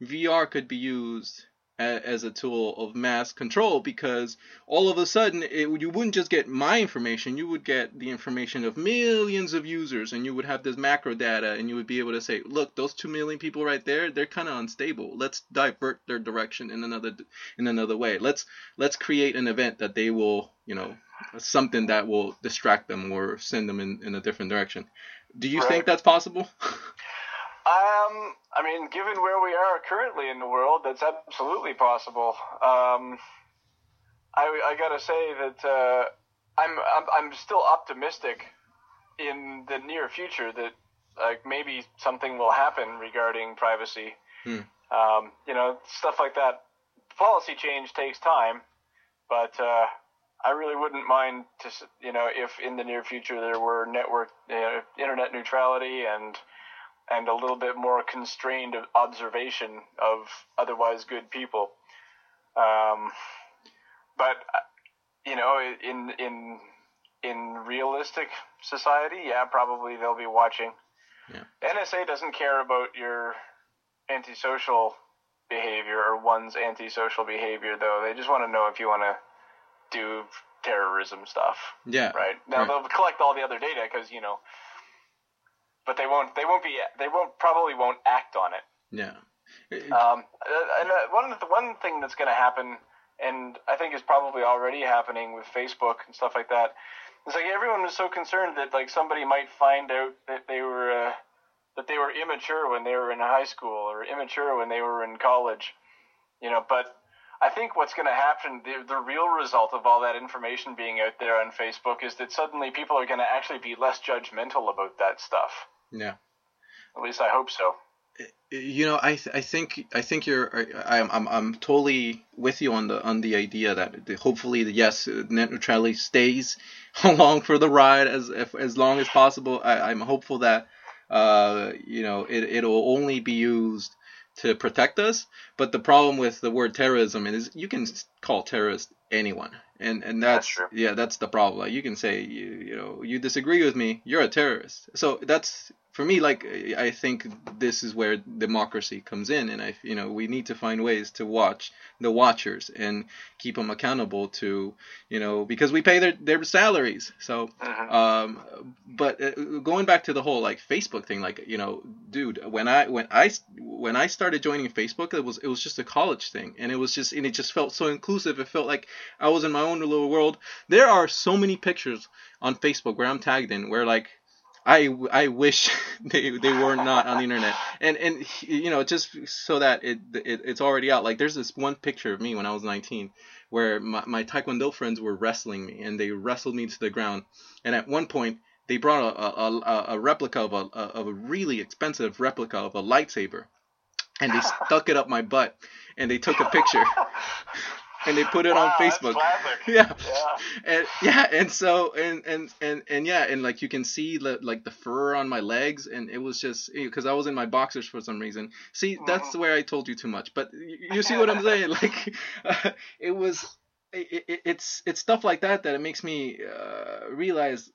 V R could be used as a tool of mass control, because all of a sudden it, you wouldn't just get my information, you would get the information of millions of users, and you would have this macro data, and you would be able to say, look, those two million people right there, they're kind of unstable. Let's divert their direction in another in another way. Let's let's create an event that they will, you know, something that will distract them or send them in, in a different direction. Do you right. think that's possible? Um, I mean, given where we are currently in the world, that's absolutely possible. Um, I, I gotta say that uh, I'm, I'm I'm still optimistic in the near future that like maybe something will happen regarding privacy. Hmm. Um, you know, stuff like that. Policy change takes time, but uh, I really wouldn't mind to you know if in the near future there were network you know, internet neutrality and. and a little bit more constrained observation of otherwise good people. Um, but, you know, in in in realistic society, yeah, probably they'll be watching. Yeah. N S A doesn't care about your antisocial behavior or one's antisocial behavior, though. They just want to know if you want to do terrorism stuff. Yeah. Right? Now, right. they'll collect all the other data because, you know, But they won't. They won't be. They won't. Probably won't act on it. Yeah. Um. And one the one thing that's going to happen, and I think is probably already happening with Facebook and stuff like that, is like everyone was so concerned that like somebody might find out that they were uh, that they were immature when they were in high school or immature when they were in college, you know. But I think what's going to happen, the, the real result of all that information being out there on Facebook, is that suddenly people are going to actually be less judgmental about that stuff. Yeah. At least I hope so. You know, I th- I think I think you're I'm I'm I'm totally with you on the on the idea that hopefully yes, net neutrality stays along for the ride as as long as possible. I, I'm hopeful that uh you know it it'll only be used to protect us. But the problem with the word terrorism is you can call terrorist anyone, and and that's, that's true. Yeah, that's the problem. Like you can say you, you know you disagree with me, you're a terrorist. So that's for me, like I think this is where democracy comes in, and I you know we need to find ways to watch the watchers and keep them accountable to you know because we pay their their salaries. So um but going back to the whole like Facebook thing, like you know dude when I when I when I started joining Facebook, it was it was just a college thing, and it was just and it just felt so inclusive. It felt like I was in my own little world. There are so many pictures on Facebook where I'm tagged in where like I, I wish they they were not on the internet, and and you know just so that it, it it's already out. Like there's this one picture of me when I was nineteen, where my, my Taekwondo friends were wrestling me, and they wrestled me to the ground. And at one point, they brought a a, a, a replica of a of a really expensive replica of a lightsaber, and they stuck it up my butt, and they took a picture. And they put it wow, on Facebook. That's yeah. yeah. And yeah, and so and and and and yeah, and like you can see the, like the fur on my legs, and it was just because I was in my boxers for some reason. See, that's mm. where I told you too much. But you, you see what I'm saying? Like uh, it was it, it, it's it's stuff like that that it makes me uh, realize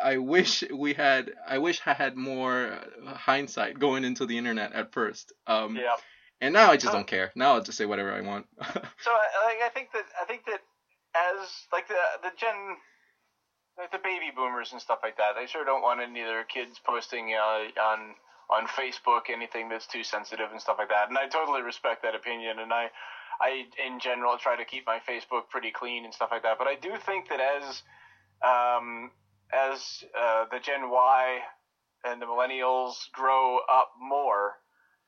I wish we had I wish I had more hindsight going into the internet at first. Um yeah. And now I just don't care. Now I'll just say whatever I want. So like, I think that I think that as like the the gen like the baby boomers and stuff like that, they sure don't want any of their kids posting uh, on on Facebook anything that's too sensitive and stuff like that. And I totally respect that opinion. And I I in general try to keep my Facebook pretty clean and stuff like that. But I do think that as um, as uh, the Gen Y and the millennials grow up more.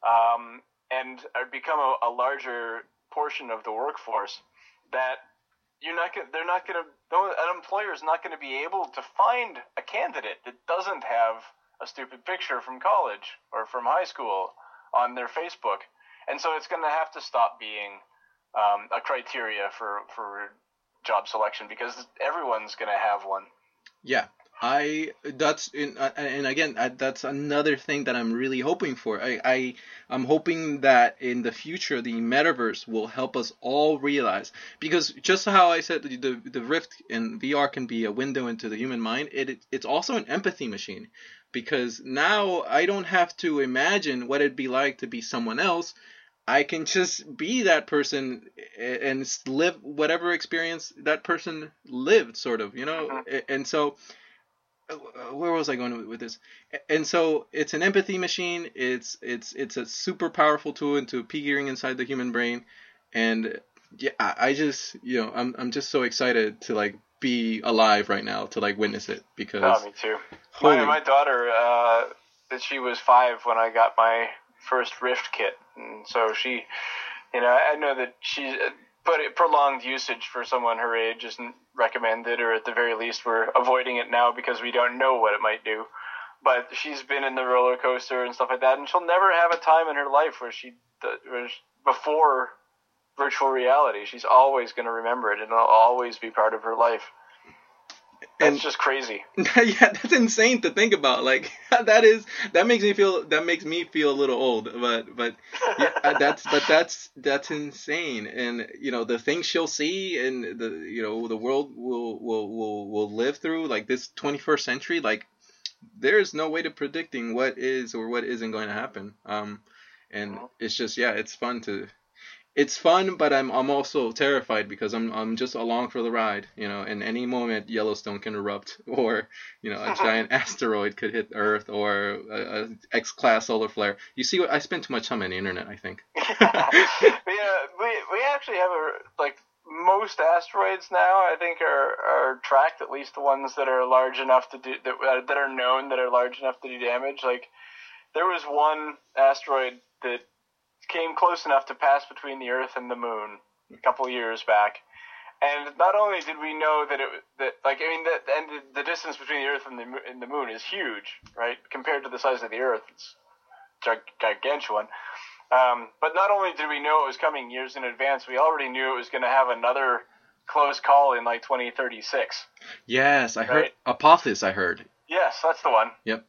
Um, and become a, a larger portion of the workforce, that you're not gonna, they're not going to, an employer is not going to be able to find a candidate that doesn't have a stupid picture from college or from high school on their Facebook. And so it's going to have to stop being um, a criteria for, for job selection, because everyone's going to have one. Yeah. I that's in, and again I, that's another thing that I'm really hoping for. I, I I'm hoping that in the future the metaverse will help us all realize, because just how I said the the Rift and V R can be a window into the human mind, it, it it's also an empathy machine, because now I don't have to imagine what it'd be like to be someone else. I can just be that person and live whatever experience that person lived, sort of, you know? Uh-huh. And so where was I going with this? And so it's an empathy machine. It's it's it's a super powerful tool into peering inside the human brain. And yeah, I just, you know, I'm I'm just so excited to like be alive right now, to like witness it, because oh, me too. My, my daughter, uh, she was five when I got my first Rift kit. And so she, you know, I know that she, but it, prolonged usage for someone her age isn't recommended, or at the very least we're avoiding it now because we don't know what it might do. But she's been in the roller coaster and stuff like that, and she'll never have a time in her life where she, where she before virtual reality. She's always going to remember it, and it'll always be part of her life. That's and, just crazy. Yeah, that's insane to think about. Like that is that makes me feel that makes me feel a little old, but but yeah, that's but that's that's insane. And you know, the things she'll see, and the you know the world will will will will live through, like this twenty-first century. Like there's no way to predicting what is or what isn't going to happen. Um, and mm-hmm. it's just yeah, it's fun to. It's fun, but I'm I'm also terrified because I'm I'm just along for the ride, you know. And any moment Yellowstone can erupt, or you know, a giant asteroid could hit Earth, or a, a X-class solar flare. You see, what I spend too much time on the internet, I think. yeah, we we actually have a like most asteroids now, I think, are are tracked, at least the ones that are large enough to do that uh, that are known that are large enough to do damage. Like there was one asteroid that came close enough to pass between the Earth and the Moon a couple years back, and not only did we know that it that like I mean that and the, the distance between the Earth and the and the Moon is huge, right? Compared to the size of the Earth, it's gigantuan. Um, but not only did we know it was coming years in advance, we already knew it was going to have another close call in like twenty thirty-six. Yes, I right? heard Apophis. I heard. Yes, that's the one. Yep.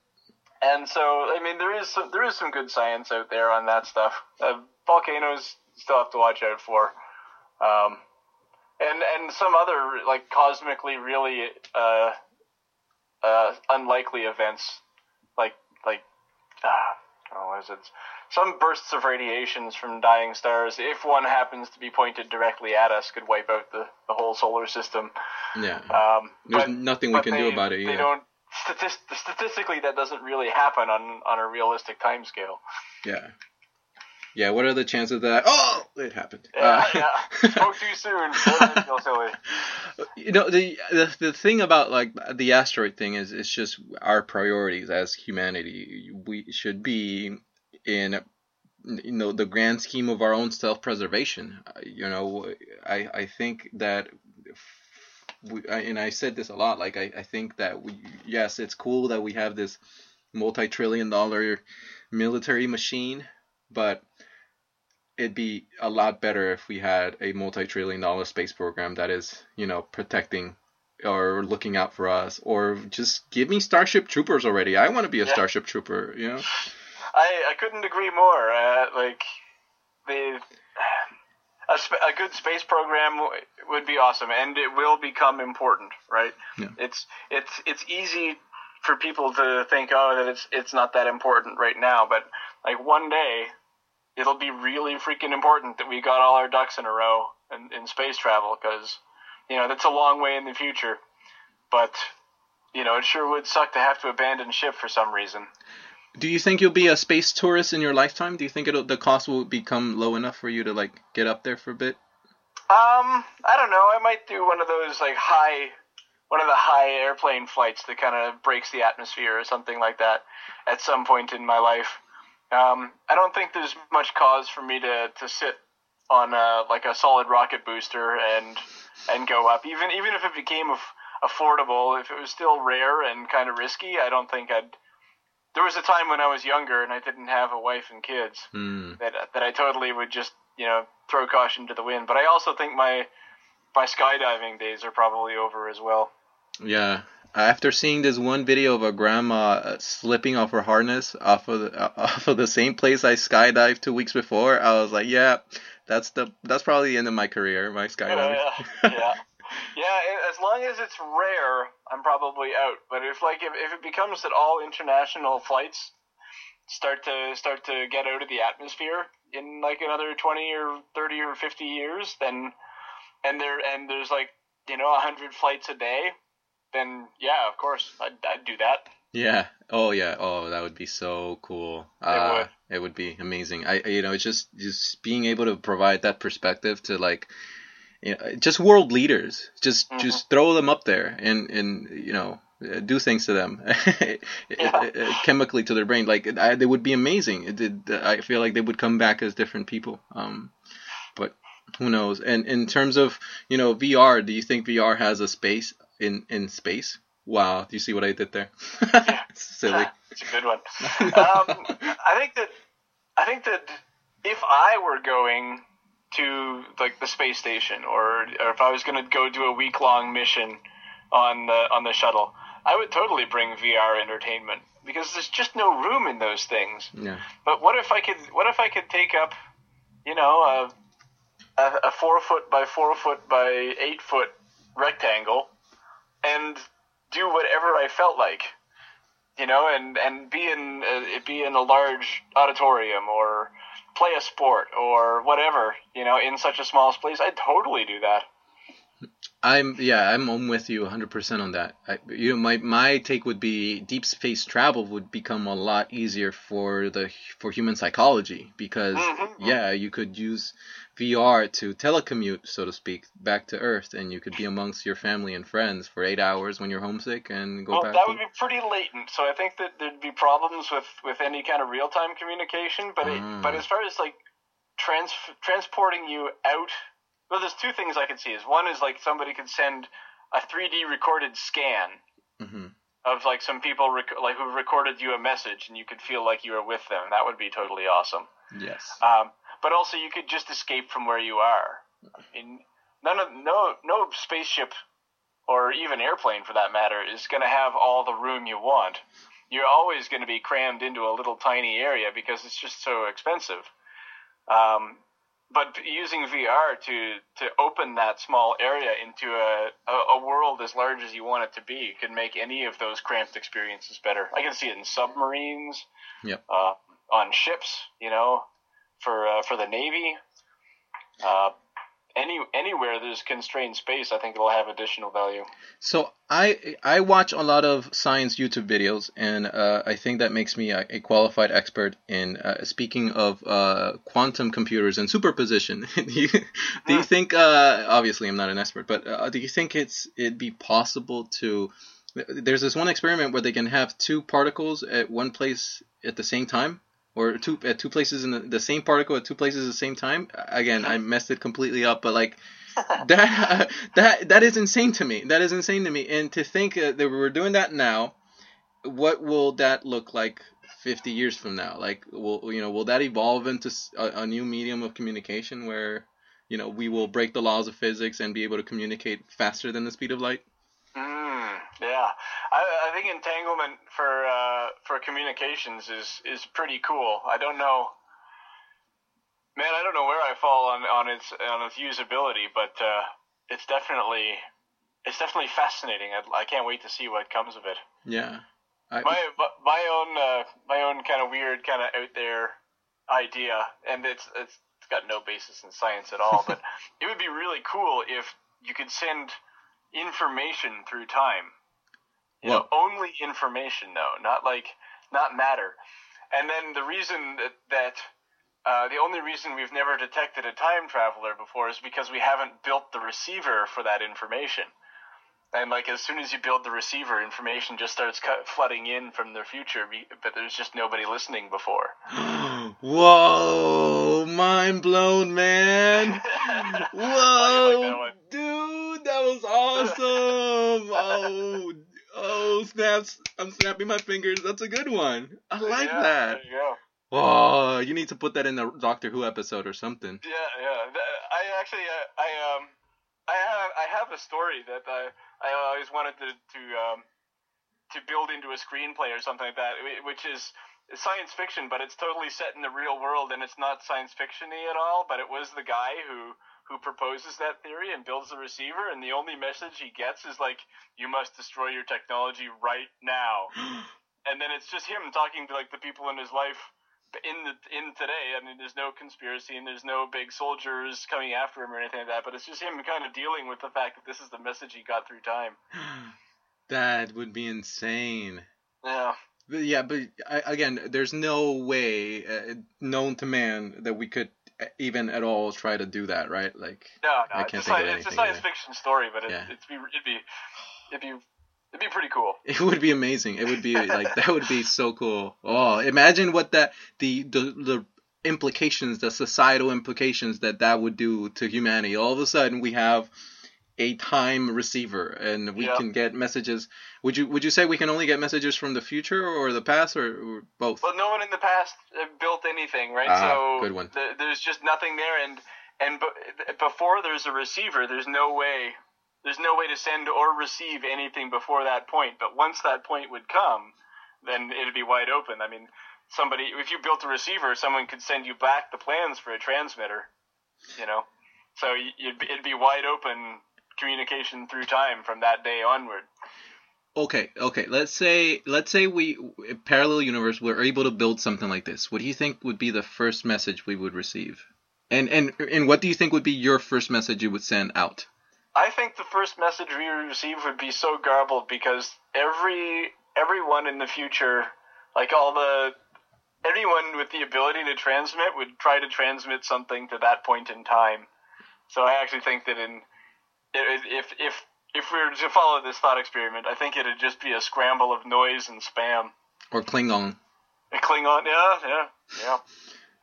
And so, I mean, there is some, there is some good science out there on that stuff. Uh, volcanoes still have to watch out for, um, and and some other like cosmically really uh, uh, unlikely events, like like ah, oh, is it some bursts of radiations from dying stars? If one happens to be pointed directly at us, could wipe out the, the whole solar system. Yeah, um, there's but, nothing we can they, do about it. They yeah. don't. Statist- statistically, that doesn't really happen on, on a realistic time scale. Yeah. Yeah, what are the chances that... Oh! It happened. Yeah, uh, yeah. Spoke too soon. You know, the, the the thing about, like, the asteroid thing is it's just our priorities as humanity. We should be in, you know, the grand scheme of our own self-preservation. You know, I, I think that... We, and I said this a lot, like I, I think that, we, yes, it's cool that we have this multi-trillion dollar military machine, but it'd be a lot better if we had a multi-trillion dollar space program that is, you know, protecting or looking out for us, or just give me Starship Troopers already. I want to be a yeah. Starship Trooper, you know? I, I couldn't agree more. Uh, like, they've... A, sp- a good space program w- would be awesome, and it will become important, right? Yeah. It's it's it's easy for people to think, oh, that it's it's not that important right now, but like one day, it'll be really freaking important that we got all our ducks in a row in, in space travel, because you know that's a long way in the future. But you know, it sure would suck to have to abandon ship for some reason. Do you think you'll be a space tourist in your lifetime? Do you think it'll, the cost will become low enough for you to, like, get up there for a bit? Um, I don't know. I might do one of those, like, high, one of the high airplane flights that kind of breaks the atmosphere or something like that at some point in my life. Um, I don't think there's much cause for me to, to sit on, a, like, a solid rocket booster and and go up. Even, even if it became af- affordable, if it was still rare and kind of risky, I don't think I'd... There was a time when I was younger and I didn't have a wife and kids mm. that that I totally would just, you know, throw caution to the wind. But I also think my my skydiving days are probably over as well. Yeah. After seeing this one video of a grandma slipping off her harness off of the, off of the same place I skydived two weeks before, I was like, yeah, that's the that's probably the end of my career, my skydiving. Uh, yeah. yeah. Yeah, as long as it's rare, I'm probably out. But if like if, if it becomes that all international flights start to start to get out of the atmosphere, in like another twenty or thirty or fifty years, then and there and there's like, you know, a hundred flights a day, then yeah, of course, I'd, I'd do that. Yeah. Oh yeah. Oh, that would be so cool. It uh, would. It would be amazing. I, you know, it's just just being able to provide that perspective to, like, you know, just world leaders, just mm-hmm. just throw them up there and and you know, do things to them yeah. chemically to their brain. Like, I, they would be amazing. It did, I feel like they would come back as different people. Um, but who knows? And in terms of, you know, V R, do you think V R has a space in in space? Wow, do you see what I did there? Yeah. Silly. It's a good one. um, I think that I think that if I were going to, like, the space station, or or if I was going to go do a week long mission on the on the shuttle, I would totally bring V R entertainment, because there's just no room in those things. Yeah. But what if I could what if I could take up, you know, a a, a four foot by four foot by eight foot rectangle and do whatever I felt like, you know, and, and be in uh, be in a large auditorium or play a sport or whatever, you know, in such a small space. I'd totally do that. I'm yeah, I'm, I'm with you one hundred percent on that. I, you know, my my take would be deep space travel would become a lot easier for the for human psychology, because mm-hmm. yeah, you could use V R to telecommute, so to speak, back to Earth, and you could be amongst your family and friends for eight hours when you're homesick and go well, back. Well, that to... would be pretty latent, so I think that there'd be problems with, with any kind of real-time communication, but mm. it, but as far as, like, trans, transporting you out, well, there's two things I could see. Is one is, like, somebody could send a three D recorded scan mm-hmm. of, like, some people rec- like who recorded you a message, and you could feel like you were with them. That would be totally awesome. Yes. Um, but also, you could just escape from where you are. I mean, none of no no spaceship, or even airplane for that matter, is going to have all the room you want. You're always going to be crammed into a little tiny area because it's just so expensive. Um, but using V R to to open that small area into a, a a world as large as you want it to be could make any of those cramped experiences better. I can see it in submarines. Yep. Uh, on ships, you know. For uh, for the Navy, uh, any anywhere there's constrained space, I think it'll have additional value. So I I watch a lot of science YouTube videos, and uh, I think that makes me a, a qualified expert in uh, speaking of uh, quantum computers and superposition. do you, do you think? Uh, obviously, I'm not an expert, but uh, do you think it's it'd be possible to? There's this one experiment where they can have two particles at one place at the same time. Or two at two places in the, the same particle at two places at the same time. Again, I messed it completely up, but like that that that is insane to me. That is insane to me. And to think that we're doing that now, what will that look like fifty years from now? Like, will you know? Will that evolve into a, a new medium of communication where, you know, we will break the laws of physics and be able to communicate faster than the speed of light? Mm, yeah, I, I think entanglement for uh, for communications is, is pretty cool. I don't know, man. I don't know where I fall on, on its on its usability, but uh, it's definitely it's definitely fascinating. I, I can't wait to see what comes of it. Yeah, I... my my own uh, my own kind of weird, kind of out there idea, and it's it's got no basis in science at all. But it would be really cool if you could send information through time. You know, only information, though, not like not matter. And then the reason that, that uh, the only reason we've never detected a time traveler before is because we haven't built the receiver for that information. And like, as soon as you build the receiver, information just starts cut, flooding in from the future, but there's just nobody listening before. Whoa, mind blown, man. Whoa, like that, dude, that was awesome. oh, oh, snaps. I'm snapping my fingers. That's a good one. I like yeah, that. There you go. Oh, you need to put that in the Doctor Who episode or something. Yeah, yeah. I actually, I, I um... I have I have a story that I I always wanted to to um, to build into a screenplay or something like that, which is science fiction, but it's totally set in the real world, and it's not science fiction-y at all. But it was the guy who, who proposes that theory and builds the receiver, and the only message he gets is like, "You must destroy your technology right now." And then it's just him talking to like the people in his life in the in today, I mean, there's no conspiracy and there's no big soldiers coming after him or anything like that, but it's just him kind of dealing with the fact that this is the message he got through time. That would be insane. Yeah. But yeah, but I, again, there's no way uh, known to man that we could even at all try to do that, right? Like, no, no, I can't it's, think like, of anything it's a science either. fiction story, but it, yeah. it'd be it'd be it'd be it'd be pretty cool. It would be amazing. It would be like that would be so cool. Oh, imagine what that the the the implications, the societal implications that that would do to humanity. All of a sudden, we have a time receiver, and we yeah. can get messages. Would you would you say we can only get messages from the future or the past, or, or both? Well, no one in the past built anything, right? Ah, so good one. The, there's just nothing there, and and b- before there's a receiver, there's no way there's no way to send or receive anything before that point. But once that point would come, then it'd be wide open. I mean, somebody if you built a receiver, someone could send you back the plans for a transmitter, you know. So it'd be, it'd be wide open. Communication through time from that day onward. Okay, okay. Let's say let's say we parallel universe we're able to build something like this. What do you think would be the first message we would receive? And and and what do you think would be your first message you would send out? I think the first message we would receive would be so garbled because every everyone in the future, like all the anyone with the ability to transmit would try to transmit something to that point in time. So I actually think that in If if if we were to follow this thought experiment, I think it'd just be a scramble of noise and spam. Or Klingon. A Klingon, yeah, yeah, yeah.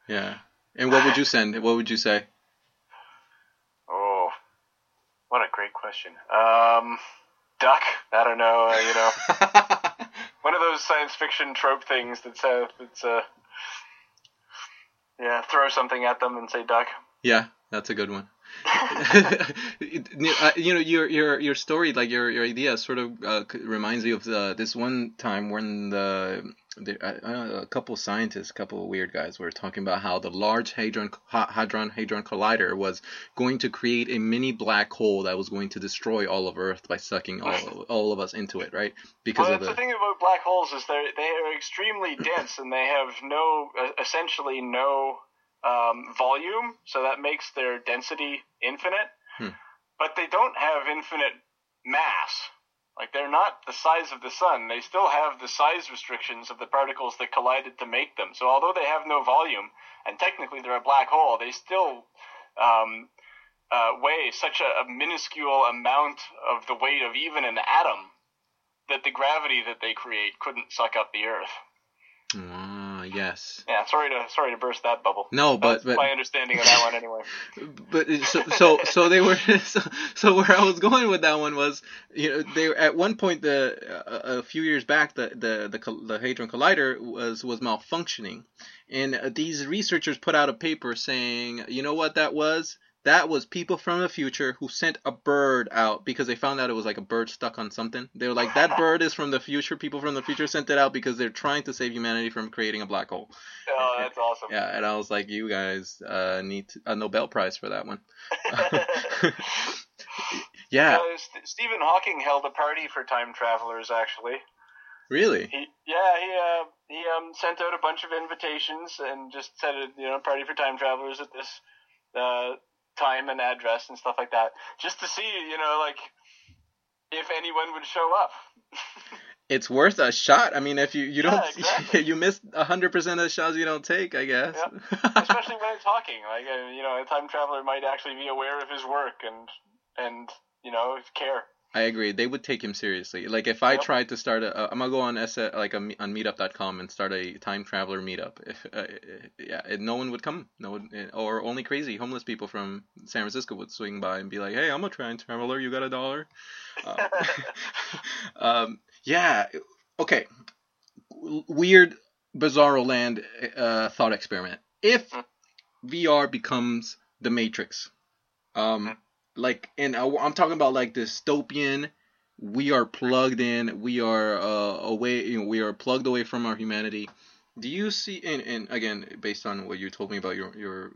Yeah. And what would you send? What would you say? Oh, what a great question. Um, duck. I don't know. Uh, you know, one of those science fiction trope things that's uh, that's uh, yeah, throw something at them and say duck. Yeah, that's a good one. You know, your your your story, like your your idea, sort of uh, reminds me of the, this one time when the, the uh, a couple of scientists, a couple of weird guys, were talking about how the Large Hadron Hadron Hadron Collider was going to create a mini black hole that was going to destroy all of Earth by sucking all all of us into it, right? Because well, of the... the thing about black holes is they they are extremely dense and they have no essentially no. Um, volume, so that makes their density infinite, hmm. but they don't have infinite mass. Like, they're not the size of the sun. They still have the size restrictions of the particles that collided to make them. So although they have no volume, and technically they're a black hole, they still um, uh, weigh such a, a minuscule amount of the weight of even an atom that the gravity that they create couldn't suck up the Earth. Wow. Yes. Yeah, sorry to sorry to burst that bubble. No, but, but my understanding of that one anyway. But so so so they were so, so where I was going with that one was, you know, they were, at one point the a, a few years back the the the, the Hadron Collider was, was malfunctioning, and these researchers put out a paper saying, you know what that was? That was people from the future who sent a bird out because they found out it was like a bird stuck on something. They were like, that bird is from the future. People from the future sent it out because they're trying to save humanity from creating a black hole. Oh, that's awesome. Yeah, and I was like, you guys uh, need a Nobel Prize for that one. Yeah. Uh, St- Stephen Hawking held a party for time travelers, actually. Really? He, yeah, he uh, he um, sent out a bunch of invitations and just said, you know, party for time travelers at this uh time and address and stuff like that, just to see, you know, like if anyone would show up. It's worth a shot. I mean, if you you yeah, don't exactly. you miss a hundred percent of the shots you don't take, I guess. Yeah. Especially when it's Hawking, like, you know, a time traveler might actually be aware of his work and and you know, care. I agree. They would take him seriously. Like, if I yep. tried to start a, I'm gonna go on S like on meetup dot com and start a time traveler meetup. Uh, yeah, no one would come. No one, or only crazy homeless people from San Francisco would swing by and be like, "Hey, I'm a time traveler. You got a dollar?" Uh, um, yeah. Okay. Weird, bizarro land uh, thought experiment. If V R becomes the Matrix, um. Like, and I, I'm talking about like dystopian. We are plugged in. We are uh, away. You know, we are plugged away from our humanity. Do you see? And, and again, based on what you told me about your your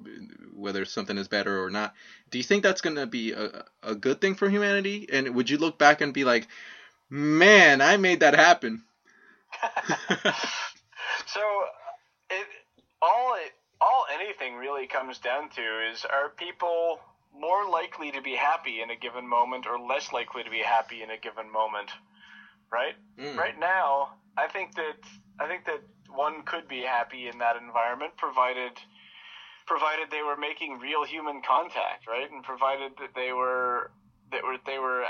whether something is better or not, do you think that's gonna be a a good thing for humanity? And would you look back and be like, man, I made that happen? So, it, all it, all anything really comes down to is, are people more likely to be happy in a given moment or less likely to be happy in a given moment, right? Mm. Right now, I think that I think that one could be happy in that environment, provided provided they were making real human contact, right? And provided that they were that were they were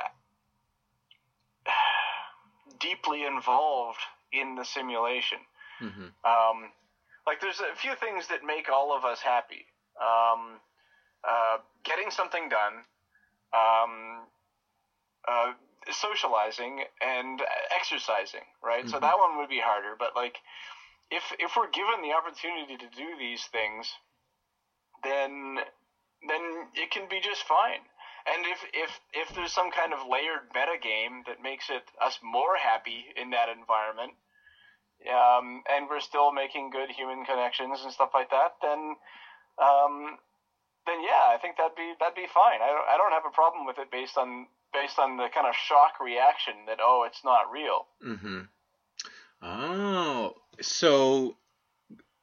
deeply involved in the simulation. Mm-hmm. Um, like there's a few things that make all of us happy. Um, uh, getting something done, um, uh, socializing, and exercising, right? Mm-hmm. So that one would be harder, but like if, if we're given the opportunity to do these things, then, then it can be just fine. And if, if, if there's some kind of layered metagame that makes it us more happy in that environment, um, and we're still making good human connections and stuff like that, then, um, then yeah, I think that'd be that'd be fine. I don't I don't have a problem with it based on based on the kind of shock reaction that oh, it's not real. Mm-hmm. Oh, so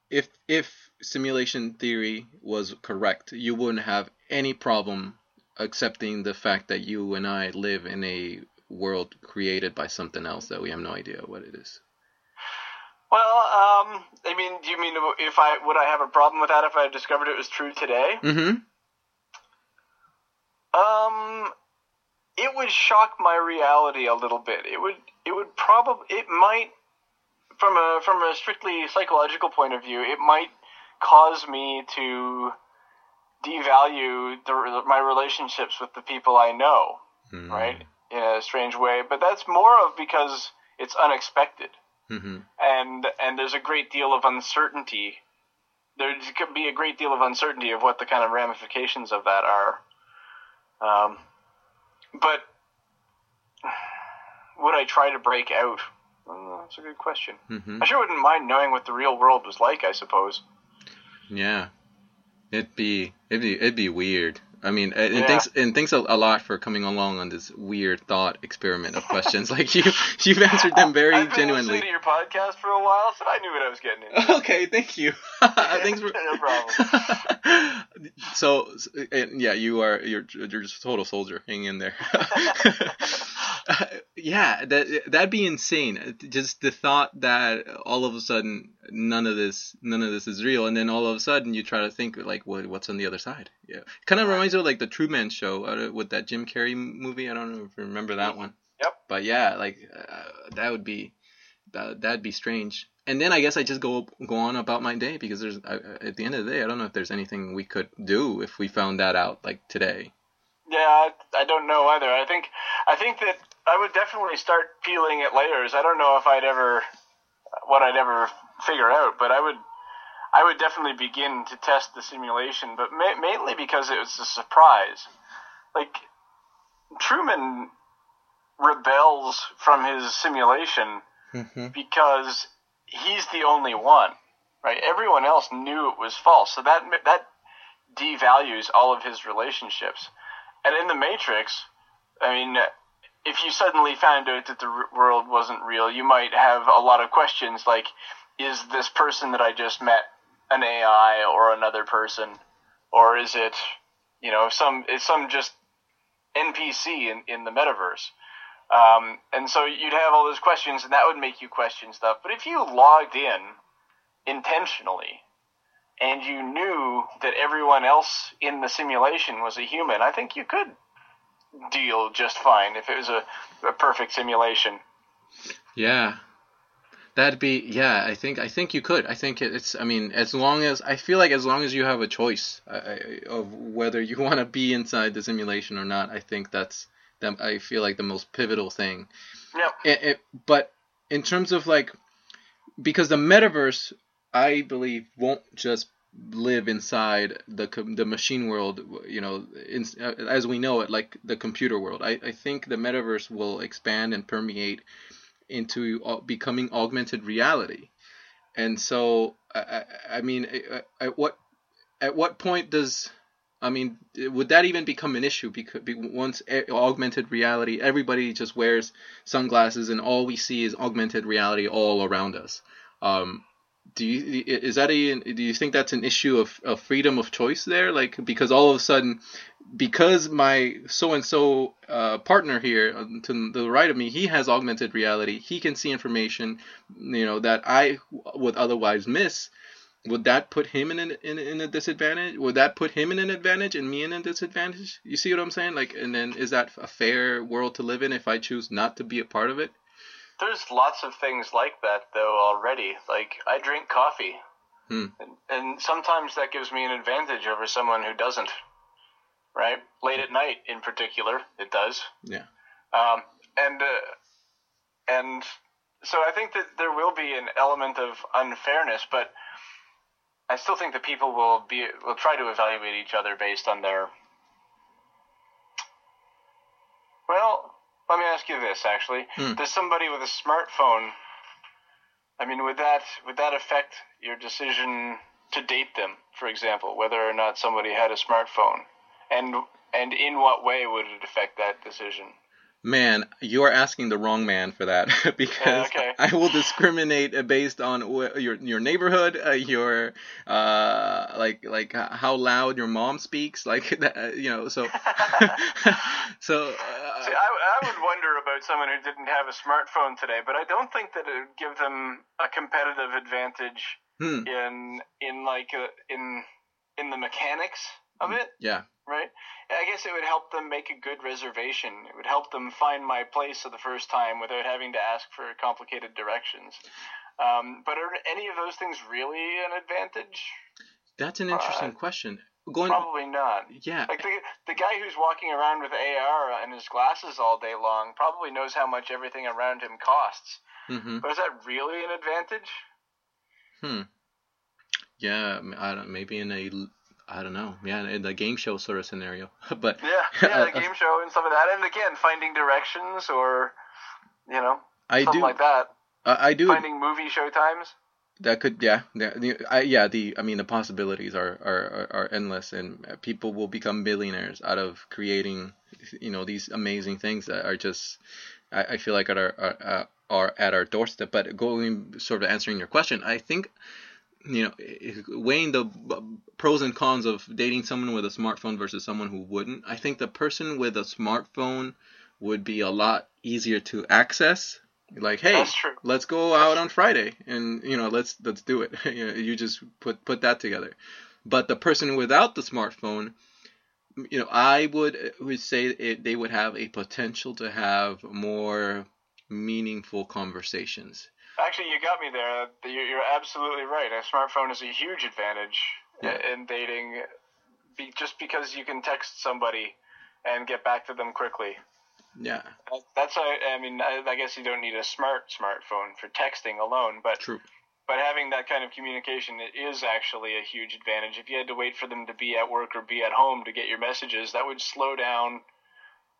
if if simulation theory was correct, you wouldn't have any problem accepting the fact that you and I live in a world created by something else that we have no idea what it is. Well, um, I mean, do you mean if I would I have a problem with that if I discovered it was true today? Mm-hmm. Um, it would shock my reality a little bit. It would, it would probably, it might, from a from a strictly psychological point of view, it might cause me to devalue the, my relationships with the people I know, mm. right, in a strange way. But that's more of because it's unexpected, mm-hmm. and and there's a great deal of uncertainty. There could be a great deal of uncertainty of what the kind of ramifications of that are. Um, but would I try to break out? Well, that's a good question. Mm-hmm. I sure wouldn't mind knowing what the real world was like, I suppose. Yeah. It'd be, it'd be, it'd be weird. I mean, and yeah. thanks, and thanks a, a lot for coming along on this weird thought experiment of questions. Like you, you've answered them very I've been genuinely. I've been listening to your podcast for a while, so I knew what I was getting into. Okay, thank you. Thanks for no problem. So, and yeah, you are you're you're just a total soldier. Hang in there. Uh, yeah, that that'd be insane. Just the thought that all of a sudden none of this none of this is real, and then all of a sudden you try to think like, what what's on the other side? Yeah, kind of reminds me of like the Truman Show uh, with that Jim Carrey movie. I don't know if you remember that one. Yep. But yeah, like uh, that would be that that'd be strange. And then I guess I just go go on about my day because there's I, at the end of the day I don't know if there's anything we could do if we found that out like today. Yeah, I, I don't know either. I think I think that. I would definitely start peeling at layers. I don't know if I'd ever, what I'd ever figure out, but I would, I would definitely begin to test the simulation, but ma- mainly because it was a surprise. Like Truman rebels from his simulation mm-hmm. because he's the only one, right? Everyone else knew it was false. So that, that devalues all of his relationships. And in The Matrix, I mean, if you suddenly found out that the world wasn't real, you might have a lot of questions like, is this person that I just met an A I or another person? Or is it, you know, some is some just N P C in, in the metaverse? Um, and so you'd have all those questions, and that would make you question stuff. But if you logged in intentionally and you knew that everyone else in the simulation was a human, I think you could deal just fine if it was a, a perfect simulation. Yeah, that'd be yeah. I think I think you could. I think it's. I mean, as long as I feel like as long as you have a choice uh, of whether you want to be inside the simulation or not, I think that's that. I feel like the most pivotal thing. Yeah. It, it, but in terms of like, because the metaverse, I believe, won't just live inside the the machine world, you know, in, as we know it, like the computer world. I, I think the metaverse will expand and permeate into becoming augmented reality. And so, I, I mean, at what at what point does, I mean, would that even become an issue? Because once augmented reality, everybody just wears sunglasses and all we see is augmented reality all around us. Um, do you is that a do you think that's an issue of, of freedom of choice there? Like, because all of a sudden, because my so and so uh, partner here to the right of me, he has augmented reality, he can see information, you know, that I would otherwise miss. Would that put him in an, in in a disadvantage? Would that put him in an advantage and me in a disadvantage? You see what I'm saying? Like, and then is that a fair world to live in if I choose not to be a part of it? There's lots of things like that though already. Like, I drink coffee, hmm. and, and sometimes that gives me an advantage over someone who doesn't. Right? Late at night, in particular, it does. Yeah. Um. And uh, and so I think that there will be an element of unfairness, but I still think that people will be will try to evaluate each other based on their. Well, let me ask you this. Actually, mm. does somebody with a smartphone? I mean, would that would that affect your decision to date them, for example, whether or not somebody had a smartphone, and and in what way would it affect that decision? Man, you are asking the wrong man for that because yeah, okay. I will discriminate based on wh- your your neighborhood, uh, your uh, like like how loud your mom speaks, like that, you know. So, so uh, See, I, I would wonder about someone who didn't have a smartphone today, but I don't think that it would give them a competitive advantage hmm. in in like a, in in the mechanics of it. Yeah. Right? I guess it would help them make a good reservation. It would help them find my place for the first time without having to ask for complicated directions. Um, but are any of those things really an advantage? That's an interesting uh, question. Going, probably not. Yeah. Like the, the guy who's walking around with A R and his glasses all day long probably knows how much everything around him costs. Mm-hmm. But is that really an advantage? Hmm. Yeah, I don't, maybe in a... I don't know. Yeah, in the game show sort of scenario. But yeah, yeah, the game show and stuff like that. And again, finding directions or, you know, I something do, like that. Uh, I do. Finding movie show times. That could, yeah. The, I, yeah, the, I mean, the possibilities are, are, are endless, and people will become billionaires out of creating, you know, these amazing things that are just, I, I feel like, at our, our, our, at our doorstep. But going, sort of answering your question, I think... You know, weighing the pros and cons of dating someone with a smartphone versus someone who wouldn't, I think the person with a smartphone would be a lot easier to access. Like, hey, let's go out on Friday, and you know, let's let's do it. You know, you just put put that together. But the person without the smartphone, you know, I would would say it, they would have a potential to have more meaningful conversations. Actually, you got me there. You're absolutely right. A smartphone is a huge advantage yeah. in dating, just because you can text somebody and get back to them quickly. Yeah. That's, I mean, I guess you don't need a smart smartphone for texting alone, but True. but having that kind of communication is actually a huge advantage. If you had to wait for them to be at work or be at home to get your messages, that would slow down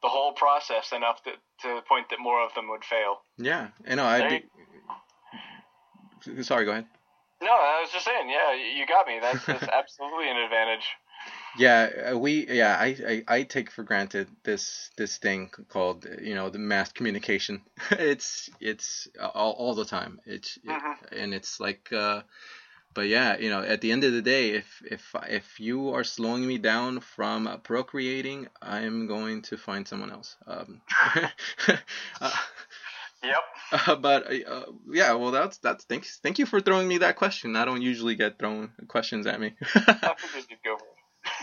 the whole process enough to, to the point that more of them would fail. Yeah, you know, I'd be... Sorry, go ahead. No, I was just saying, yeah, you got me. That's, that's absolutely an advantage. Yeah, we, yeah, I, I, I take for granted this, this thing called, you know, the mass communication. It's, it's all, all the time. It's, mm-hmm. it, and it's like, uh, but yeah, you know, at the end of the day, if, if, if you are slowing me down from procreating, I'm going to find someone else. Um, uh, Yep. Uh, but uh, yeah, well, that's that's. Thanks. Thank you for throwing me that question. I don't usually get thrown questions at me. I figured you'd go for it.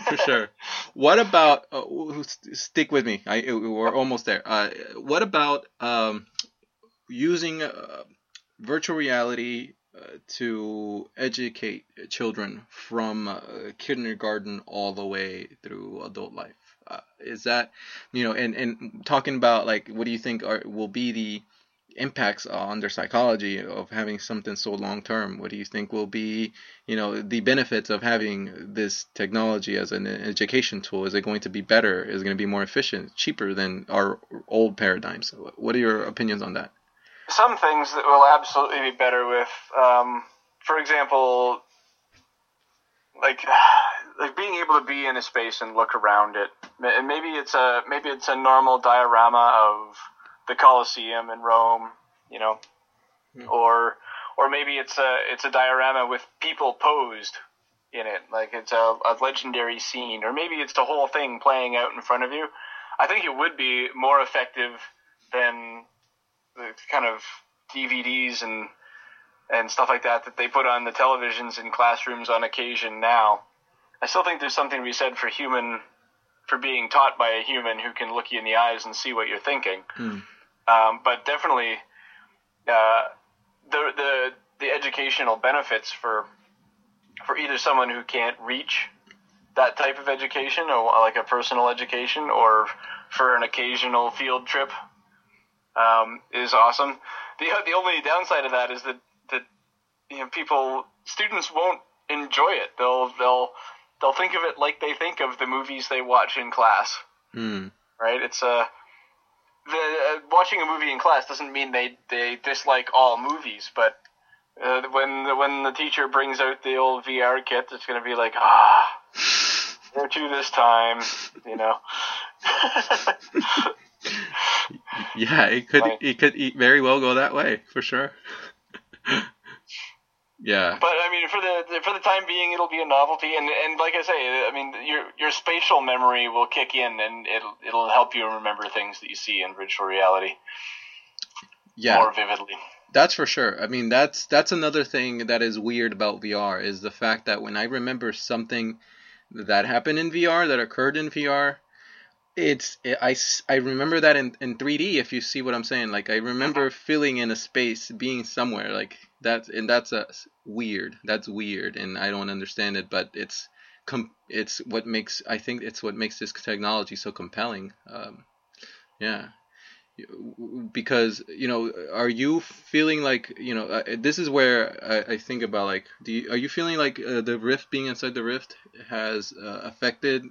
For sure. What about? Uh, stick with me. I we're almost there. Uh, what about um, using uh, virtual reality uh, to educate children from uh, kindergarten all the way through adult life? Uh, is that, you know, and and talking about like, what do you think are will be the impacts on their psychology of having something so long term? What do you think will be, you know, the benefits of having this technology as an education tool? Is it going to be better? Is it going to be more efficient, cheaper than our old paradigms? What are your opinions on that? Some things that will absolutely be better with, um, for example, like like being able to be in a space and look around it. And maybe it's a maybe it's a normal diorama of the Colosseum in Rome, you know, mm. or or maybe it's a it's a diorama with people posed in it, like it's a, a legendary scene, or maybe it's the whole thing playing out in front of you. I think it would be more effective than the kind of D V Ds and and stuff like that that they put on the televisions in classrooms on occasion now. I still think there's something to be said for human, for being taught by a human who can look you in the eyes and see what you're thinking. Mm. Um, but definitely uh, the the the educational benefits for for either someone who can't reach that type of education, or like a personal education, or for an occasional field trip, um, is awesome. The the only downside of that is that that you know people students won't enjoy it. They'll they'll they'll think of it like they think of the movies they watch in class. Mm. Right? It's a the uh, watching a movie in class doesn't mean they they dislike all movies, but uh, when the, when the teacher brings out the old V R kit, it's going to be like, ah. Or two this time, you know. Yeah, it could like, it could very well go that way for sure. Yeah, but I mean, for the for the time being, it'll be a novelty, and, and like I say, I mean, your your spatial memory will kick in, and it'll it'll help you remember things that you see in virtual reality. Yeah, more vividly. That's for sure. I mean, that's that's another thing that is weird about V R is the fact that when I remember something that happened in V R, that occurred in V R, it's it, I, I remember that in, in three D, if you see what I'm saying. Like, I remember feeling in a space, being somewhere. Like, that's, and that's a, weird. That's weird, and I don't understand it, but it's com- it's what makes, I think it's what makes this technology so compelling. Um, yeah. Because, you know, are you feeling like, you know, uh, this is where I, I think about, like, do you, are you feeling like uh, the Rift, being inside the Rift, has uh, affected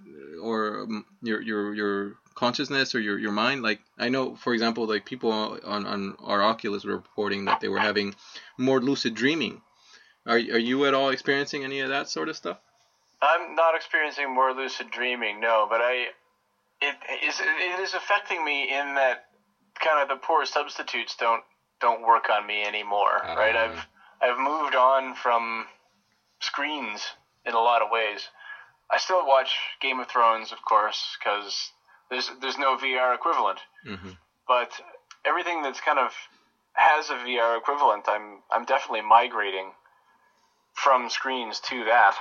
or um, your your your consciousness or your, your mind? Like, I know, for example, like people on, on our Oculus were reporting that they were having more lucid dreaming. Are, are you at all experiencing any of that sort of stuff? I'm not experiencing more lucid dreaming, no, but I it is it is affecting me in that kind of the poor substitutes don't don't work on me anymore, uh, right? I've I've moved on from screens in a lot of ways. I still watch Game of Thrones, of course, because there's there's no V R equivalent. Mm-hmm. But everything that's kind of has a V R equivalent, I'm I'm definitely migrating from screens to that.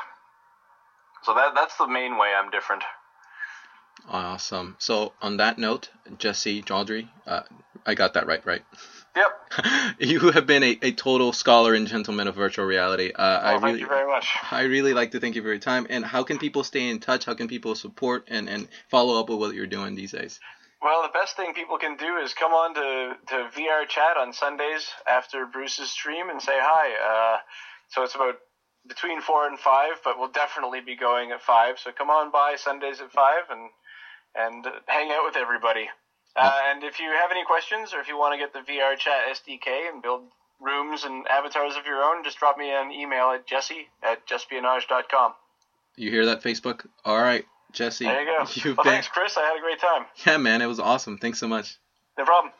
So that that's the main way I'm different. Awesome. So on that note, Jesse Joudrey, uh, I got that right, right? Yep. You have been a, a total scholar and gentleman of virtual reality. Uh, oh, I thank really, you very much. I really like to thank you for your time. And how can people stay in touch? How can people support and, and follow up with what you're doing these days? Well, the best thing people can do is come on to, to VRChat on Sundays after Bruce's stream and say hi. Uh, so it's about between four and five, but we'll definitely be going at five. So come on by Sundays at five and and hang out with everybody. Uh, and if you have any questions or if you want to get the VRChat S D K and build rooms and avatars of your own, just drop me an email at jesse at jespionage dot com. You hear that, Facebook? All right, Jesse. There you go. Well, been... thanks, Chris. I had a great time. Yeah, man. It was awesome. Thanks so much. No problem.